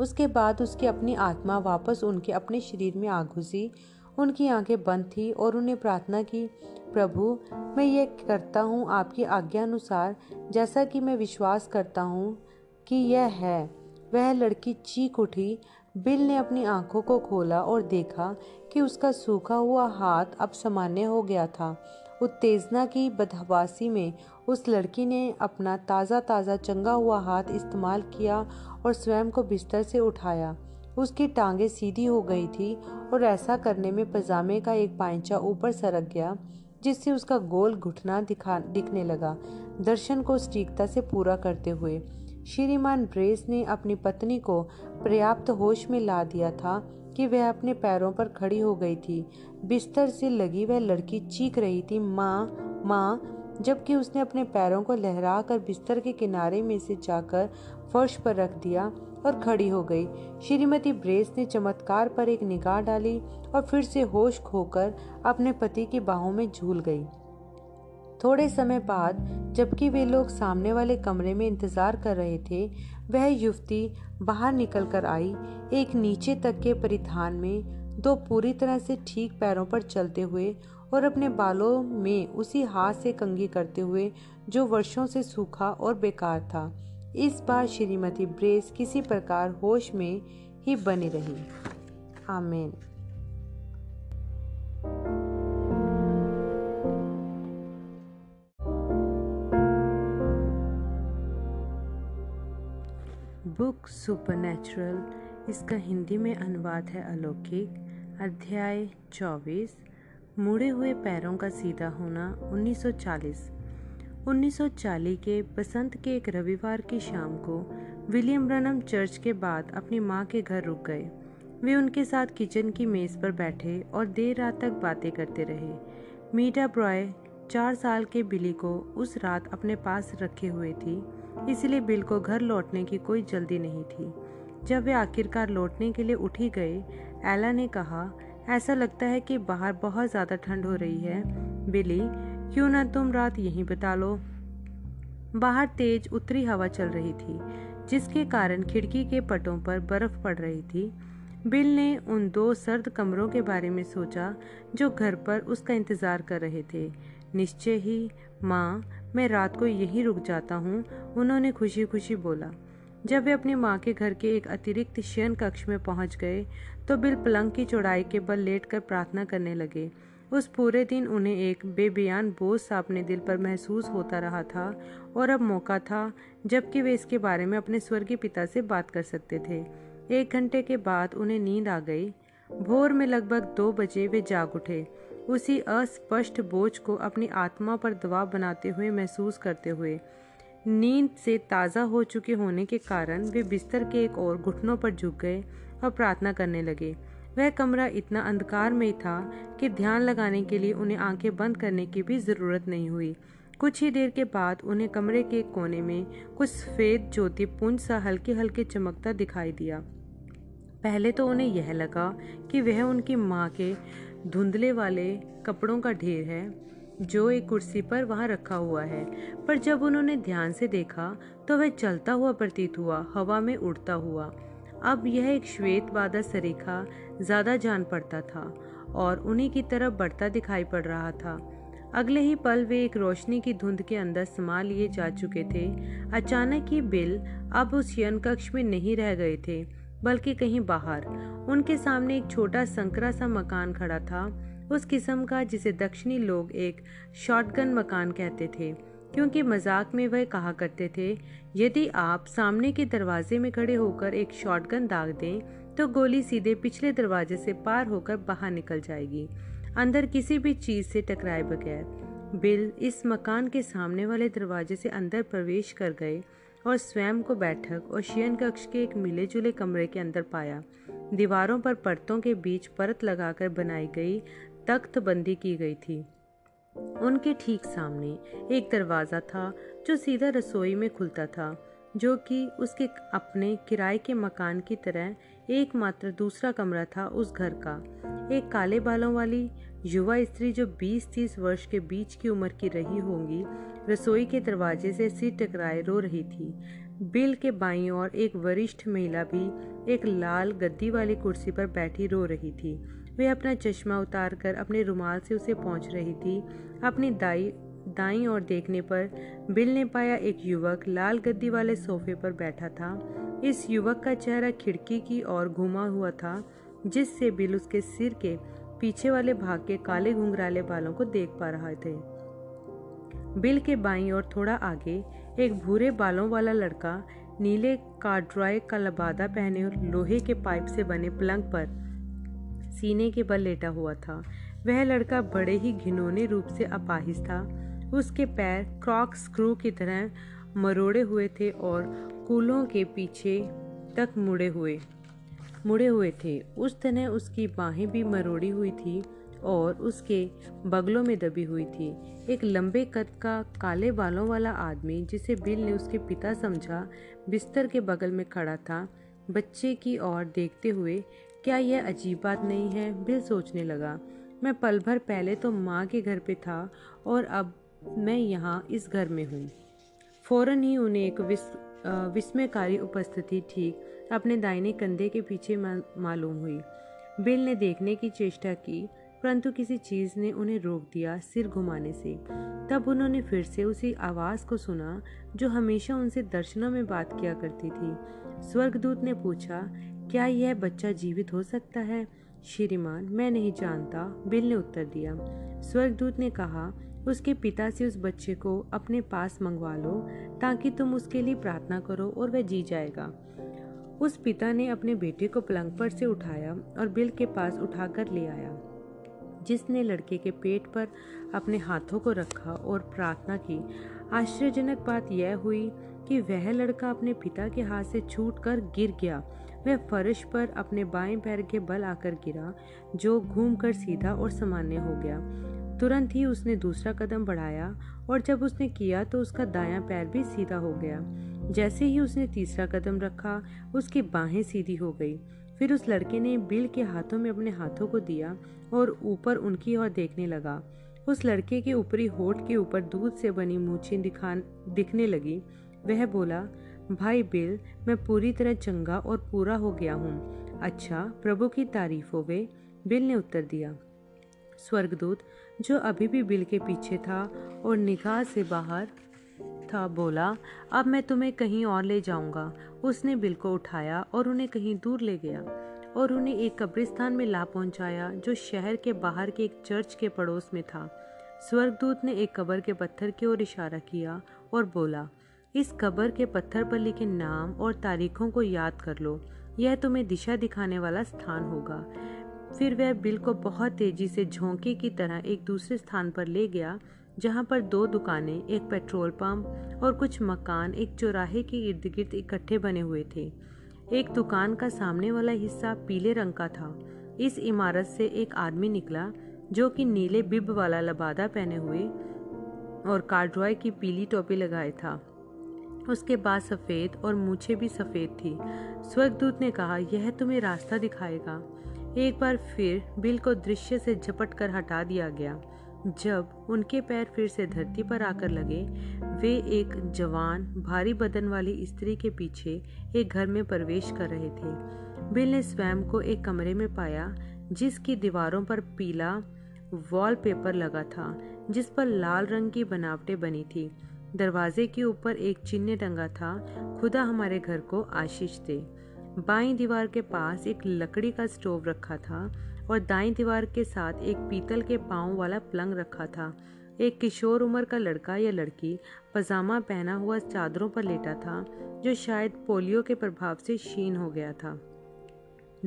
उसके बाद उसकी अपनी आत्मा वापस उनके अपने शरीर में आ घुसी। उनकी आंखें बंद थी और उन्हें प्रार्थना की, प्रभु, मैं ये करता हूँ आपकी आज्ञा अनुसार, जैसा कि मैं विश्वास करता हूँ कि यह है। वह लड़की चीख उठी। बिल ने अपनी आंखों को खोला और देखा कि उसका सूखा हुआ हाथ अब सामान्य हो गया था। उत्तेजना की बदहवासी में उस लड़की ने अपना ताज़ा ताज़ा चंगा हुआ हाथ इस्तेमाल किया और स्वयं को बिस्तर से उठाया। उसकी टांगें सीधी हो गई थी और ऐसा करने में पजामे का एक पायंचा ऊपर सरक गया, जिससे उसका गोल घुटना दिखा दिखने लगा, दर्शन को सटीकता से पूरा करते हुए। श्रीमान ब्रेस ने अपनी पत्नी को पर्याप्त होश में ला दिया था कि वह अपने पैरों पर खड़ी हो गई थी। बिस्तर से लगी वह लड़की चीख रही थी, माँ माँ, जबकि उसने अपने पैरों को लहरा कर बिस्तर के किनारे में से जाकर फर्श पर रख दिया और खड़ी हो गई। श्रीमती ब्रेस ने चमत्कार पर एक निगाह डाली और फिर से होश खोकर अपने पति की बाहों में झूल गई। थोड़े समय बाद, जबकि वे लोग सामने वाले कमरे में इंतजार कर रहे थे, वह युवती बाहर निकल कर आई, एक नीचे तक के परिधान में, दो पूरी तरह से ठीक पैरों पर चलते हुए और अपने बालों में उसी हाथ से कंघी करते हुए जो वर्षों से सूखा और बेकार था। इस बार श्रीमती ब्रेस किसी प्रकार होश में ही बनी रही। आमीन। बुक सुपरनैचुरल, इसका हिंदी में अनुवाद है अलौकिक। अध्याय चौबीस, मुड़े हुए पैरों का सीधा होना। उन्नीस सौ चालीस। उन्नीस सौ चालीस के बसंत के एक रविवार की शाम को विलियम ब्रैनम चर्च के बाद अपनी माँ के घर रुक गए। वे उनके साथ किचन की मेज़ पर बैठे और देर रात तक बातें करते रहे। मीडा ब्रॉय चार साल के बिली को उस रात अपने पास रखे हुए थी, इसलिए बिल को घर लौटने की कोई जल्दी नहीं थी। जब वे आखिरकार लौटने के लिए उठी गए, एला ने कहा, ऐसा लगता है कि बाहर बहुत ज़्यादा ठंड हो रही है। बिली, क्यों ना तुम रात यहीं बिता लो। बाहर तेज उत्तरी हवा चल रही थी, जिसके कारण खिड़की के पटों पर बर्फ पड़ रही थी। बिल ने उन दो सर्द कमरों के बारे में सोचा जो घर पर उसका इंतज़ार कर रहे थे। निश्चय ही, माँ, मैं रात को यहीं रुक जाता हूँ, उन्होंने खुशी खुशी बोला। जब वे अपनी माँ के घर के एक अतिरिक्त शयन कक्ष में पहुँच गए तो बिल पलंग की चौड़ाई के बल लेटकर प्रार्थना करने लगे। उस पूरे दिन उन्हें एक बेबयान बोझ सा अपने दिल पर महसूस होता रहा था और अब मौका था जबकि वे इसके बारे में अपने स्वर्गीय पिता से बात कर सकते थे। एक घंटे के बाद उन्हें नींद आ गई। भोर में लगभग दो बजे वे जाग उठे, उसी अस्पष्ट बोझ को अपनी आत्मा पर दबाव बनाते हुए महसूस करते हुए। नींद से ताज़ा हो चुके होने के कारण वे बिस्तर के एक और घुटनों पर झुक गए और प्रार्थना करने लगे। वह कमरा इतना अंधकार में था कि ध्यान लगाने के लिए उन्हें आंखें बंद करने की भी ज़रूरत नहीं हुई। कुछ ही देर के बाद उन्हें कमरे के एक कोने में कुछ सफ़ेद ज्योतिपुंज सा हल्के हल्के चमकता दिखाई दिया। पहले तो उन्हें यह लगा कि वह उनकी माँ के धुंधले वाले कपड़ों का ढेर है जो एक कुर्सी पर वहाँ रखा हुआ है, पर जब उन्होंने ध्यान से देखा तो वह चलता हुआ प्रतीत हुआ, हवा में उड़ता हुआ। अब यह एक श्वेत बादल सरीखा ज़्यादा जान पड़ता था और उन्हीं की तरफ बढ़ता दिखाई पड़ रहा था। अगले ही पल वे एक रोशनी की धुंध के अंदर समा लिए जा चुके थे। अचानक ही बिल अब उस शयन कक्ष में नहीं रह गए थे बल्कि कहीं बाहर। उनके सामने एक छोटा संकरा सा मकान खड़ा था, उस किस्म का जिसे दक्षिणी लोग एक शॉटगन मकान कहते थे, क्योंकि मजाक में वह कहा करते थे, यदि आप सामने के दरवाजे में खड़े होकर एक शॉटगन दाग दें तो गोली सीधे पिछले दरवाजे से पार होकर बाहर निकल जाएगी, अंदर किसी भी चीज़ से टकराए बगैर। बिल इस मकान के सामने वाले दरवाजे से अंदर प्रवेश कर गए और स्वयं को बैठक और शयन कक्ष के एक मिले जुले कमरे के अंदर पाया। दीवारों पर परतों के बीच परत लगाकर बनाई गई तख्त बंदी की गई थी। उनके ठीक सामने एक दरवाज़ा था जो सीधा रसोई में खुलता था, जो कि उसके अपने किराए के मकान की तरह एकमात्र दूसरा कमरा था उस घर का। एक काले बालों वाली युवा स्त्री जो बीस तीस वर्ष के बीच की उम्र की रही होंगी, रसोई के दरवाजे से सिर टकराए रो रही थी। बिल के बाईं ओर एक वरिष्ठ महिला भी एक लाल गद्दी वाली कुर्सी पर बैठी रो रही थी। वह अपना चश्मा उतारकर अपने रुमाल से उसे पोंछ रही थी। अपनी दाई दाई ओर देखने पर बिल ने पाया एक युवक लाल गद्दी वाले सोफे पर बैठा था। इस युवक का चेहरा खिड़की की ओर घुमा हुआ था, जिससे बिल उसके सिर के पीछे वाले भाग के काले घुंघराले बालों को देख पा रहे थे। बिल के बाईं ओर थोड़ा आगे एक भूरे बालों वाला लड़का नीले कार्डराय का लबादा पहने लोहे के पाइप से बने पलंग पर सीने के बल लेटा हुआ था। वह लड़का बड़े ही घिनौने रूप से अपाहिज था। उसके पैर क्रॉक स्क्रू की तरह मरोड़े हुए थे और कूलों के पीछे तक मुड़े हुए मुड़े हुए थे। उस तरह उसकी बाहें भी मरोड़ी हुई थी और उसके बगलों में दबी हुई थी। एक लंबे कद का काले बालों वाला आदमी, जिसे बिल ने उसके पिता समझा, बिस्तर के बगल में खड़ा था, बच्चे की ओर देखते हुए। क्या यह अजीब बात नहीं है, बिल सोचने लगा। मैं पल भर पहले तो माँ के घर पे था और अब मैं यहाँ इस घर में हूँ। फौरन ही उन्हें एक विस, विस्मयकारी उपस्थिति ठीक अपने दाहिने कंधे के पीछे मालूम हुई। बिल ने देखने की चेष्टा की, परंतु किसी चीज़ ने उन्हें रोक दिया सिर घुमाने से। तब उन्होंने फिर से उसी आवाज़ को सुना जो हमेशा उनसे दर्शनों में बात किया करती थी। स्वर्गदूत ने पूछा, क्या यह बच्चा जीवित हो सकता है? श्रीमान, मैं नहीं जानता, बिल ने उत्तर दिया। स्वर्गदूत ने कहा, उसके पिता से उस बच्चे को अपने पास मंगवा लो ताकि तुम उसके लिए प्रार्थना करो और वह जी जाएगा। उस पिता ने अपने बेटे को पलंग पर से उठाया और बिल के पास उठा कर ले आया, जिसने लड़के के पेट पर अपने हाथों को रखा और प्रार्थना की। आश्चर्यजनक बात यह हुई कि वह लड़का अपने पिता के हाथ से छूटकर गिर गया। वह फर्श पर अपने बाएं पैर के बल आकर गिरा, जो घूमकर सीधा और सामान्य हो गया। तुरंत ही उसने दूसरा कदम बढ़ाया और जब उसने किया तो उसका दायां पैर भी सीधा हो गया। जैसे ही उसने तीसरा कदम रखा, उसकी बाहें सीधी हो गई। फिर उस लड़के ने बिल के हाथों में अपने हाथों को दिया और ऊपर उनकी ओर देखने लगा। उस लड़के के ऊपरी होठ के ऊपर दूध से बनी मूछें दिखान दिखने लगी। वह बोला, भाई बिल, मैं पूरी तरह चंगा और पूरा हो गया हूँ। अच्छा, प्रभु की तारीफ हो गई, बिल ने उत्तर दिया। स्वर्गदूत, जो अभी भी बिल के पीछे था और निगाह से बाहर था, बोला, अब मैं तुम्हें कहीं और ले जाऊंगा। उसने बिल को उठाया और उन्हें कहीं दूर ले गया और उन्हें एक कब्रिस्तान में ला पहुंचाया जो शहर के बाहर के एक चर्च के पड़ोस में था। स्वर्गदूत ने एक कब्र के पत्थर की ओर इशारा किया और बोला, इस कब्र के पत्थर पर लिखे नाम और तारीखों को याद कर लो, यह तुम्हें दिशा दिखाने वाला स्थान होगा। फिर वह बिल को बहुत तेजी से झोंके की तरह एक दूसरे स्थान पर ले गया, जहाँ पर दो दुकानें, एक पेट्रोल पंप और कुछ मकान एक चौराहे के इर्द गिर्द इकट्ठे बने हुए थे। एक दुकान का सामने वाला हिस्सा पीले रंग का था। इस इमारत से एक आदमी निकला जो कि नीले बिब वाला लबादा पहने हुए और कार्डरॉय की पीली टोपी लगाए था। उसके बाल सफ़ेद और मूछें भी सफ़ेद थी। स्वर्गदूत ने कहा, यह तुम्हें रास्ता दिखाएगा। एक बार फिर बिल को दृश्य से झपट कर हटा दिया गया। जब उनके पैर फिर से धरती पर आकर लगे, वे एक जवान भारी बदन वाली स्त्री के पीछे एक घर में प्रवेश कर रहे थे। बिल ने स्वयं को एक कमरे में पाया जिसकी दीवारों पर पीला वॉलपेपर लगा था, जिस पर लाल रंग की बनावटें बनी थी। दरवाजे के ऊपर एक चिन्ह टंगा था, खुदा हमारे घर को आशीष दे। बाईं दीवार के पास एक लकड़ी का स्टोव रखा था और दाईं दीवार के साथ एक पीतल के पांव वाला पलंग रखा था। एक किशोर उम्र का लड़का या लड़की पजामा पहना हुआ चादरों पर लेटा था, जो शायद पोलियो के प्रभाव से क्षीण हो गया था।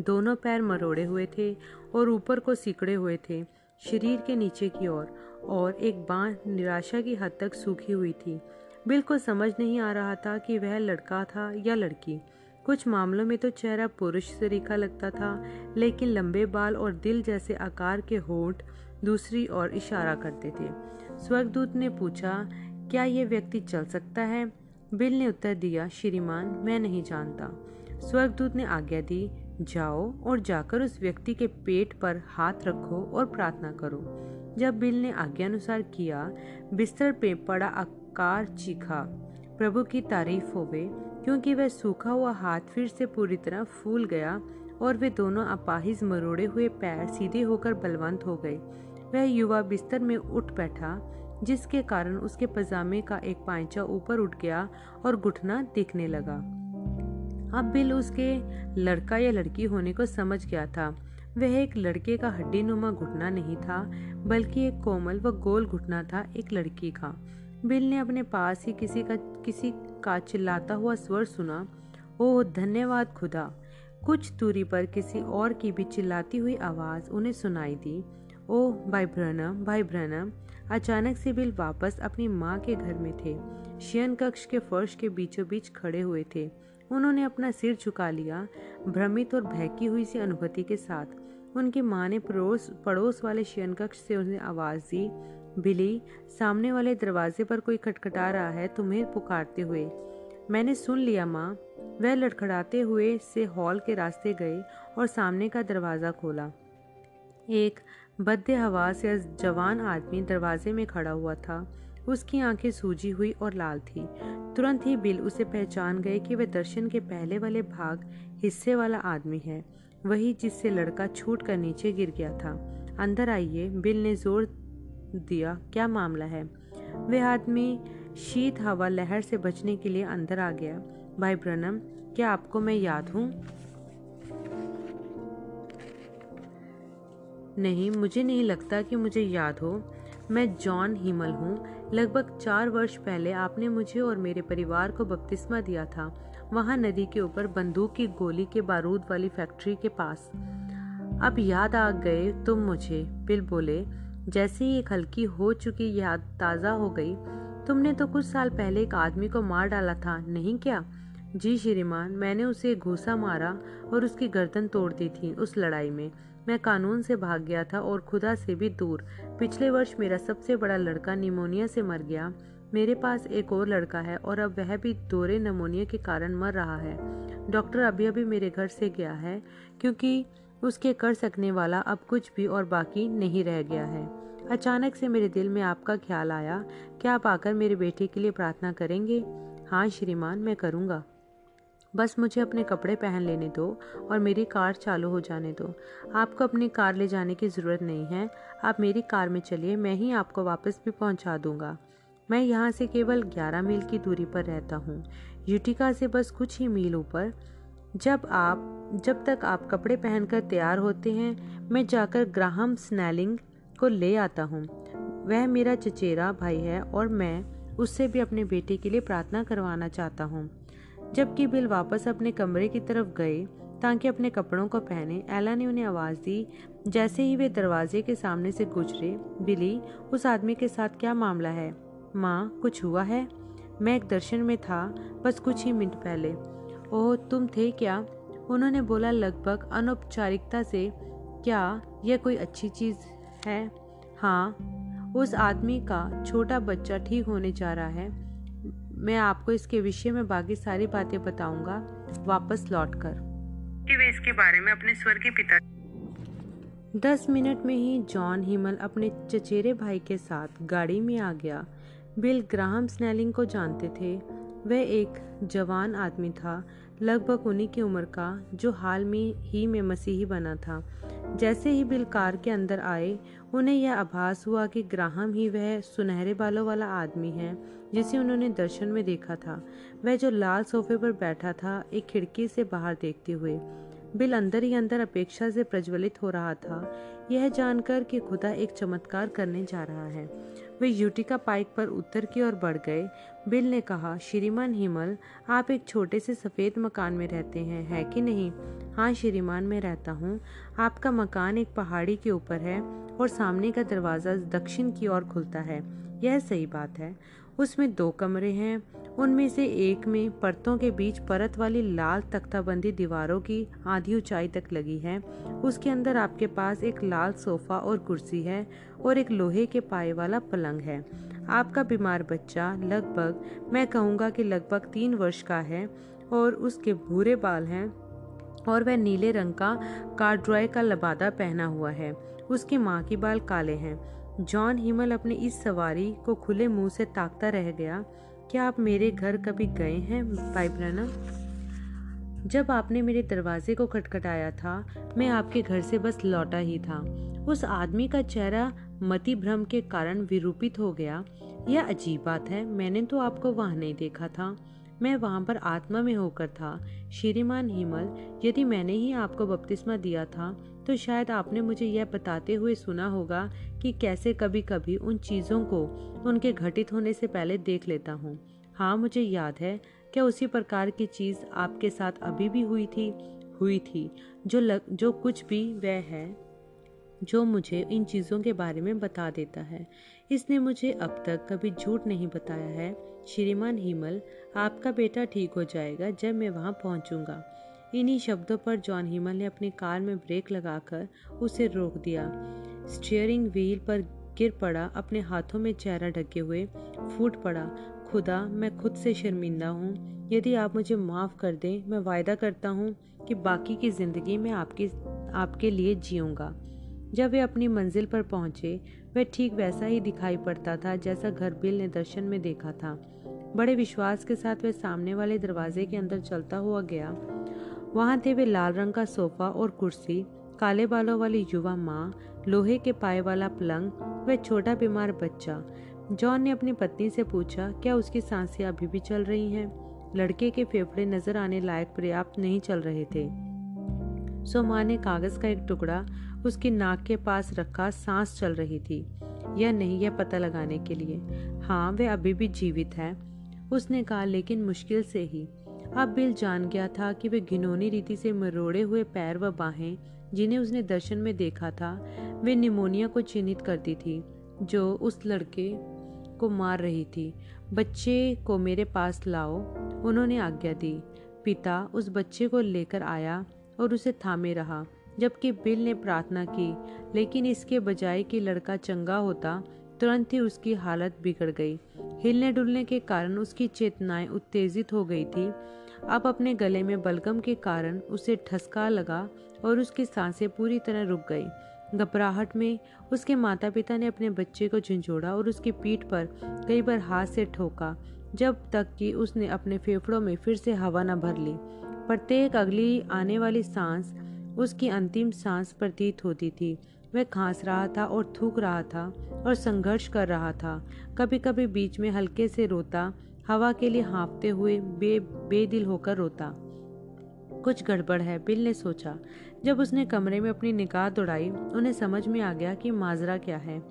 दोनों पैर मरोड़े हुए थे और ऊपर को सिकड़े हुए थे, शरीर के नीचे की ओर, और एक बांह निराशा की हद तक सूखी हुई थी। बिल को समझ नहीं आ रहा था कि वह लड़का था या लड़की। कुछ मामलों में तो चेहरा पुरुष से रेखा लगता था, लेकिन लंबे बाल और दिल जैसे आकार के होंठ दूसरी ओर इशारा करते थे। स्वर्गदूत ने पूछा, क्या यह व्यक्ति चल सकता है? बिल ने उत्तर दिया, श्रीमान, मैं नहीं जानता। स्वर्गदूत ने आज्ञा दी, जाओ और जाकर उस व्यक्ति के पेट पर हाथ रखो और प्रार्थना करो। जब बिल ने आज्ञानुसार किया, बिस्तर पे पड़ा आकार चीखा, प्रभु की तारीफ होवे, क्योंकि वह सूखा हुआ हाथ फिर से पूरी तरह फूल गया और वे दोनों अपाहिज मरोड़े हुए पैर सीधे होकर बलवंत हो गए। वह युवा बिस्तर में उठ बैठा, जिसके कारण उसके पजामे का एक पांचा ऊपर उठ गया और घुटना दिखने लगा। अब बिल उसके लड़का या लड़की होने को समझ गया था। वह एक लड़के का हड्डी नुमा घुटना नहीं था, बल्कि एक कोमल व गोल घुटना था, एक लड़की का। बिल ने अपने पास ही किसी का किसी का चिल्लाता हुआ स्वर सुना, ओह धन्यवाद खुदा। कुछ दूरी पर किसी और की भी चिल्लाती हुई आवाज़ उन्हें सुनाई दी, ओह भाई ब्रैनम, भाई ब्रैनम, अचानक से बिल वापस अपनी माँ के घर में थे। शयन कक्ष के फर्श के बीचों बीच खड़े हुए थे। उन्होंने अपना सिर झुका लिया, भ्रमित और बहकी हुई सी अनुभूति के साथ। उनकी माँ ने पड़ोस पड़ोस वाले शयन कक्ष से उन्हें आवाज़ दी, बिली, सामने वाले दरवाजे पर कोई खटखटा रहा है तुम्हें पुकारते हुए। मैंने सुन लिया माँ। वह लड़खड़ाते हुए से हॉल के रास्ते गए और सामने का दरवाज़ा खोला। एक बद्दे हवास या जवान आदमी दरवाजे में खड़ा हुआ था। उसकी आंखें सूजी हुई और लाल थी। तुरंत ही बिल उसे पहचान गए कि वह दर्शन के पहले वाले भाग हिस्से वाला आदमी है, वही जिससे लड़का छूट कर नीचे गिर गया था। अंदर आइए, बिल ने जोर दिया, क्या मामला है? वह आदमी शीत हवा लहर से बचने के लिए अंदर आ गया। भाई ब्रनम, क्या आपको मैं याद हूँ? नहीं, मुझे नहीं लगता कि मुझे याद हो। मैं जॉन हिमल हूँ। लगभग चार वर्ष पहले आपने मुझे और मेरे परिवार को बपतिस्मा दिया था, वहाँ नदी के ऊपर बंदूक की गोली के बारूद वाली फैक्ट्री के पास। अब याद आ गए तुम मुझे, बिल बोले, जैसे ही एक हल्की हो चुकी याद ताज़ा हो गई। तुमने तो कुछ साल पहले एक आदमी को मार डाला था, नहीं क्या? जी श्रीमान, मैंने उसे घूसा मारा और उसकी गर्दन तोड़ दी थी। उस लड़ाई में मैं कानून से भाग गया था और खुदा से भी दूर। पिछले वर्ष मेरा सबसे बड़ा लड़का निमोनिया से मर गया। मेरे पास एक और लड़का है और अब वह भी दोहरे निमोनिया के कारण मर रहा है। डॉक्टर अभी अभी मेरे घर से गया है क्योंकि उसके कर सकने वाला अब कुछ भी और बाकी नहीं रह गया है। अचानक से मेरे दिल में आपका ख्याल आया। क्या आप आकर मेरे बेटे के लिए प्रार्थना करेंगे? हाँ श्रीमान, मैं करूँगा। बस मुझे अपने कपड़े पहन लेने दो और मेरी कार चालू हो जाने दो। आपको अपनी कार ले जाने की ज़रूरत नहीं है। आप मेरी कार में चलिए, मैं ही आपको वापस भी पहुंचा दूंगा। मैं यहाँ से केवल ग्यारह मील की दूरी पर रहता हूँ, यूटिका से बस कुछ ही मील ऊपर। जब आप जब तक आप कपड़े पहनकर तैयार होते हैं, मैं जाकर ग्राहम स्नेलिंग को ले आता हूँ। वह मेरा चचेरा भाई है और मैं उससे भी अपने बेटे के लिए प्रार्थना करवाना चाहता हूँ। जबकि बिल वापस अपने कमरे की तरफ गए ताकि अपने कपड़ों को पहने, एला ने उन्हें आवाज़ दी जैसे ही वे दरवाजे के सामने से गुजरे। बिली, उस आदमी के साथ क्या मामला है? माँ, कुछ हुआ है? मैं एक दर्शन में था बस कुछ ही मिनट पहले। ओह, तुम थे क्या? उन्होंने बोला लगभग अनौपचारिकता से। क्या यह कोई अच्छी चीज़ है? हाँ, उस आदमी का छोटा बच्चा ठीक होने जा रहा है। मैं आपको इसके विषय में बाकी सारी बातें बताऊंगा वापस लौटकर कि वे इसके बारे में अपने स्वर्गीय पिता। दस मिनट में ही जॉन हिमल अपने चचेरे भाई के साथ गाड़ी में आ गया। बिल ग्राहम स्नेलिंग को जानते थे। वह एक जवान आदमी था, लगभग उन्हीं की उम्र का, जो हाल में ही में मसीही बना था। जैसे ही बिल कार के अंदर आए, उन्हें यह आभास हुआ कि ग्राहम ही वह सुनहरे बालों वाला आदमी है जिसे उन्होंने दर्शन में देखा था, वह जो लाल सोफे पर बैठा था एक खिड़की से बाहर देखते हुए। बिल अंदर ही अंदर अपेक्षा से प्रज्वलित हो रहा था, यह जानकर कि खुदा एक चमत्कार करने जा रहा है। वे यूटिका पाइक पर उत्तर की ओर बढ़ गए। बिल ने कहा, श्रीमान हिमल, आप एक छोटे से सफ़ेद मकान में रहते हैं, है कि नहीं? हाँ श्रीमान, मैं रहता हूँ। आपका मकान एक पहाड़ी के ऊपर है और सामने का दरवाज़ा दक्षिण की ओर खुलता है। यह सही बात है। उसमें दो कमरे हैं, उनमें से एक में परतों के बीच परत वाली लाल तख्ताबंदी दीवारों की आधी ऊंचाई तक लगी है। उसके अंदर आपके पास एक लाल सोफा और कुर्सी है और एक लोहे के पाए वाला पलंग है। आपका बीमार बच्चा लगभग, मैं कहूँगा कि लगभग तीन वर्ष का है और उसके भूरे बाल हैं और वह नीले रंग का कार्डरॉय का लबादा पहना हुआ है। उसकी माँ के बाल काले हैं। जॉन हिमल अपने इस सवारी को खुले मुंह से ताकता रह गया। क्या आप मेरे घर कभी गए हैं भाई ब्रैनम? जब आपने मेरे दरवाजे को खटखटाया था, मैं आपके घर से बस लौटा ही था। उस आदमी का चेहरा मति भ्रम के कारण विरूपित हो गया। यह अजीब बात है, मैंने तो आपको वहाँ नहीं देखा था। मैं वहाँ पर आत्मा में होकर था। श्रीमान हिमल, यदि मैंने ही आपको बपतिस्मा दिया था तो शायद आपने मुझे यह बताते हुए सुना होगा कि कैसे कभी कभी उन चीज़ों को उनके घटित होने से पहले देख लेता हूँ। हाँ, मुझे याद है। क्या उसी प्रकार की चीज़ आपके साथ अभी भी हुई थी? हुई थी। जो लग, जो कुछ भी वह है जो मुझे इन चीज़ों के बारे में बता देता है। इसने मुझे अब तक कभी झूठ नहीं बताया है। श्रीमान हिमल, आपका बेटा ठीक हो जाएगा जब मैं वहाँ पहुँचूँगा। इन्हीं शब्दों पर जॉन हिमल ने अपनी कार में ब्रेक लगाकर उसे रोक दिया। स्टीयरिंग व्हील पर गिर पड़ा, अपने हाथों में चेहरा ढके हुए फूट पड़ा। खुदा, मैं खुद से शर्मिंदा हूँ। यदि आप मुझे माफ़ कर दें, मैं वायदा करता हूँ कि बाकी की ज़िंदगी मैं आपकी आपके लिए जीऊँगा। जब वे अपनी मंजिल पर पहुँचे, वह ठीक वैसा ही दिखाई पड़ता था जैसा घरबिल ने दर्शन में देखा था। बड़े विश्वास के साथ वह सामने वाले दरवाजे के अंदर चलता हुआ गया। वहाँ थे वे लाल रंग का सोफ़ा और कुर्सी, काले बालों वाली युवा माँ, लोहे के पाए वाला पलंग, वह छोटा बीमार बच्चा। जॉन ने अपनी पत्नी से पूछा, क्या उसकी सांसें अभी भी चल रही हैं? लड़के के फेफड़े नजर आने लायक पर्याप्त नहीं चल रहे थे। सो माँ ने कागज का एक टुकड़ा उसकी नाक के पास रखा। सांस चल रही थी या नहीं, यह पता लगाने के लिए। हाँ, वह अभी भी जीवित है, उसने कहा, लेकिन मुश्किल से ही। अब बिल जान गया था कि वे घिनौनी रीति से मरोड़े हुए पैर व बाहें, जिन्हें उसने दर्शन में देखा था, वे निमोनिया को चिन्हित करती थी जो उस लड़के को मार रही थी। बच्चे को मेरे पास लाओ, उन्होंने आज्ञा दी। पिता उस बच्चे को लेकर आया और उसे थामे रहा, जबकि बिल ने प्रार्थना की, लेकिन इसके बजाय कि लड़का चंगा होता, तुरंत ही उसकी हालत बिगड़ गई। हिलने डुलने के कारण उसकी चेतनाएं उत्तेजित हो गई थी। अब अपने गले में बलगम के कारण उसे ठसका लगा और उसकी सांसें पूरी तरह रुक गई। घबराहट में उसके माता पिता ने अपने बच्चे को झंझोड़ा और उसकी पीठ पर कई बार हाथ से ठोका, जब तक कि उसने अपने फेफड़ों में फिर से हवा न भर ली। प्रत्येक अगली आने वाली सांस उसकी अंतिम सांस प्रतीत होती थी। वह खांस रहा था और थूक रहा था और संघर्ष कर रहा था। कभी कभी बीच में हल्के से रोता, हवा के लिए हाँफते हुए बे बेदिल होकर रोता। कुछ गड़बड़ है, बिल ने सोचा। जब उसने कमरे में अपनी निगाह दौड़ाई, उन्हें समझ में आ गया कि माजरा क्या है।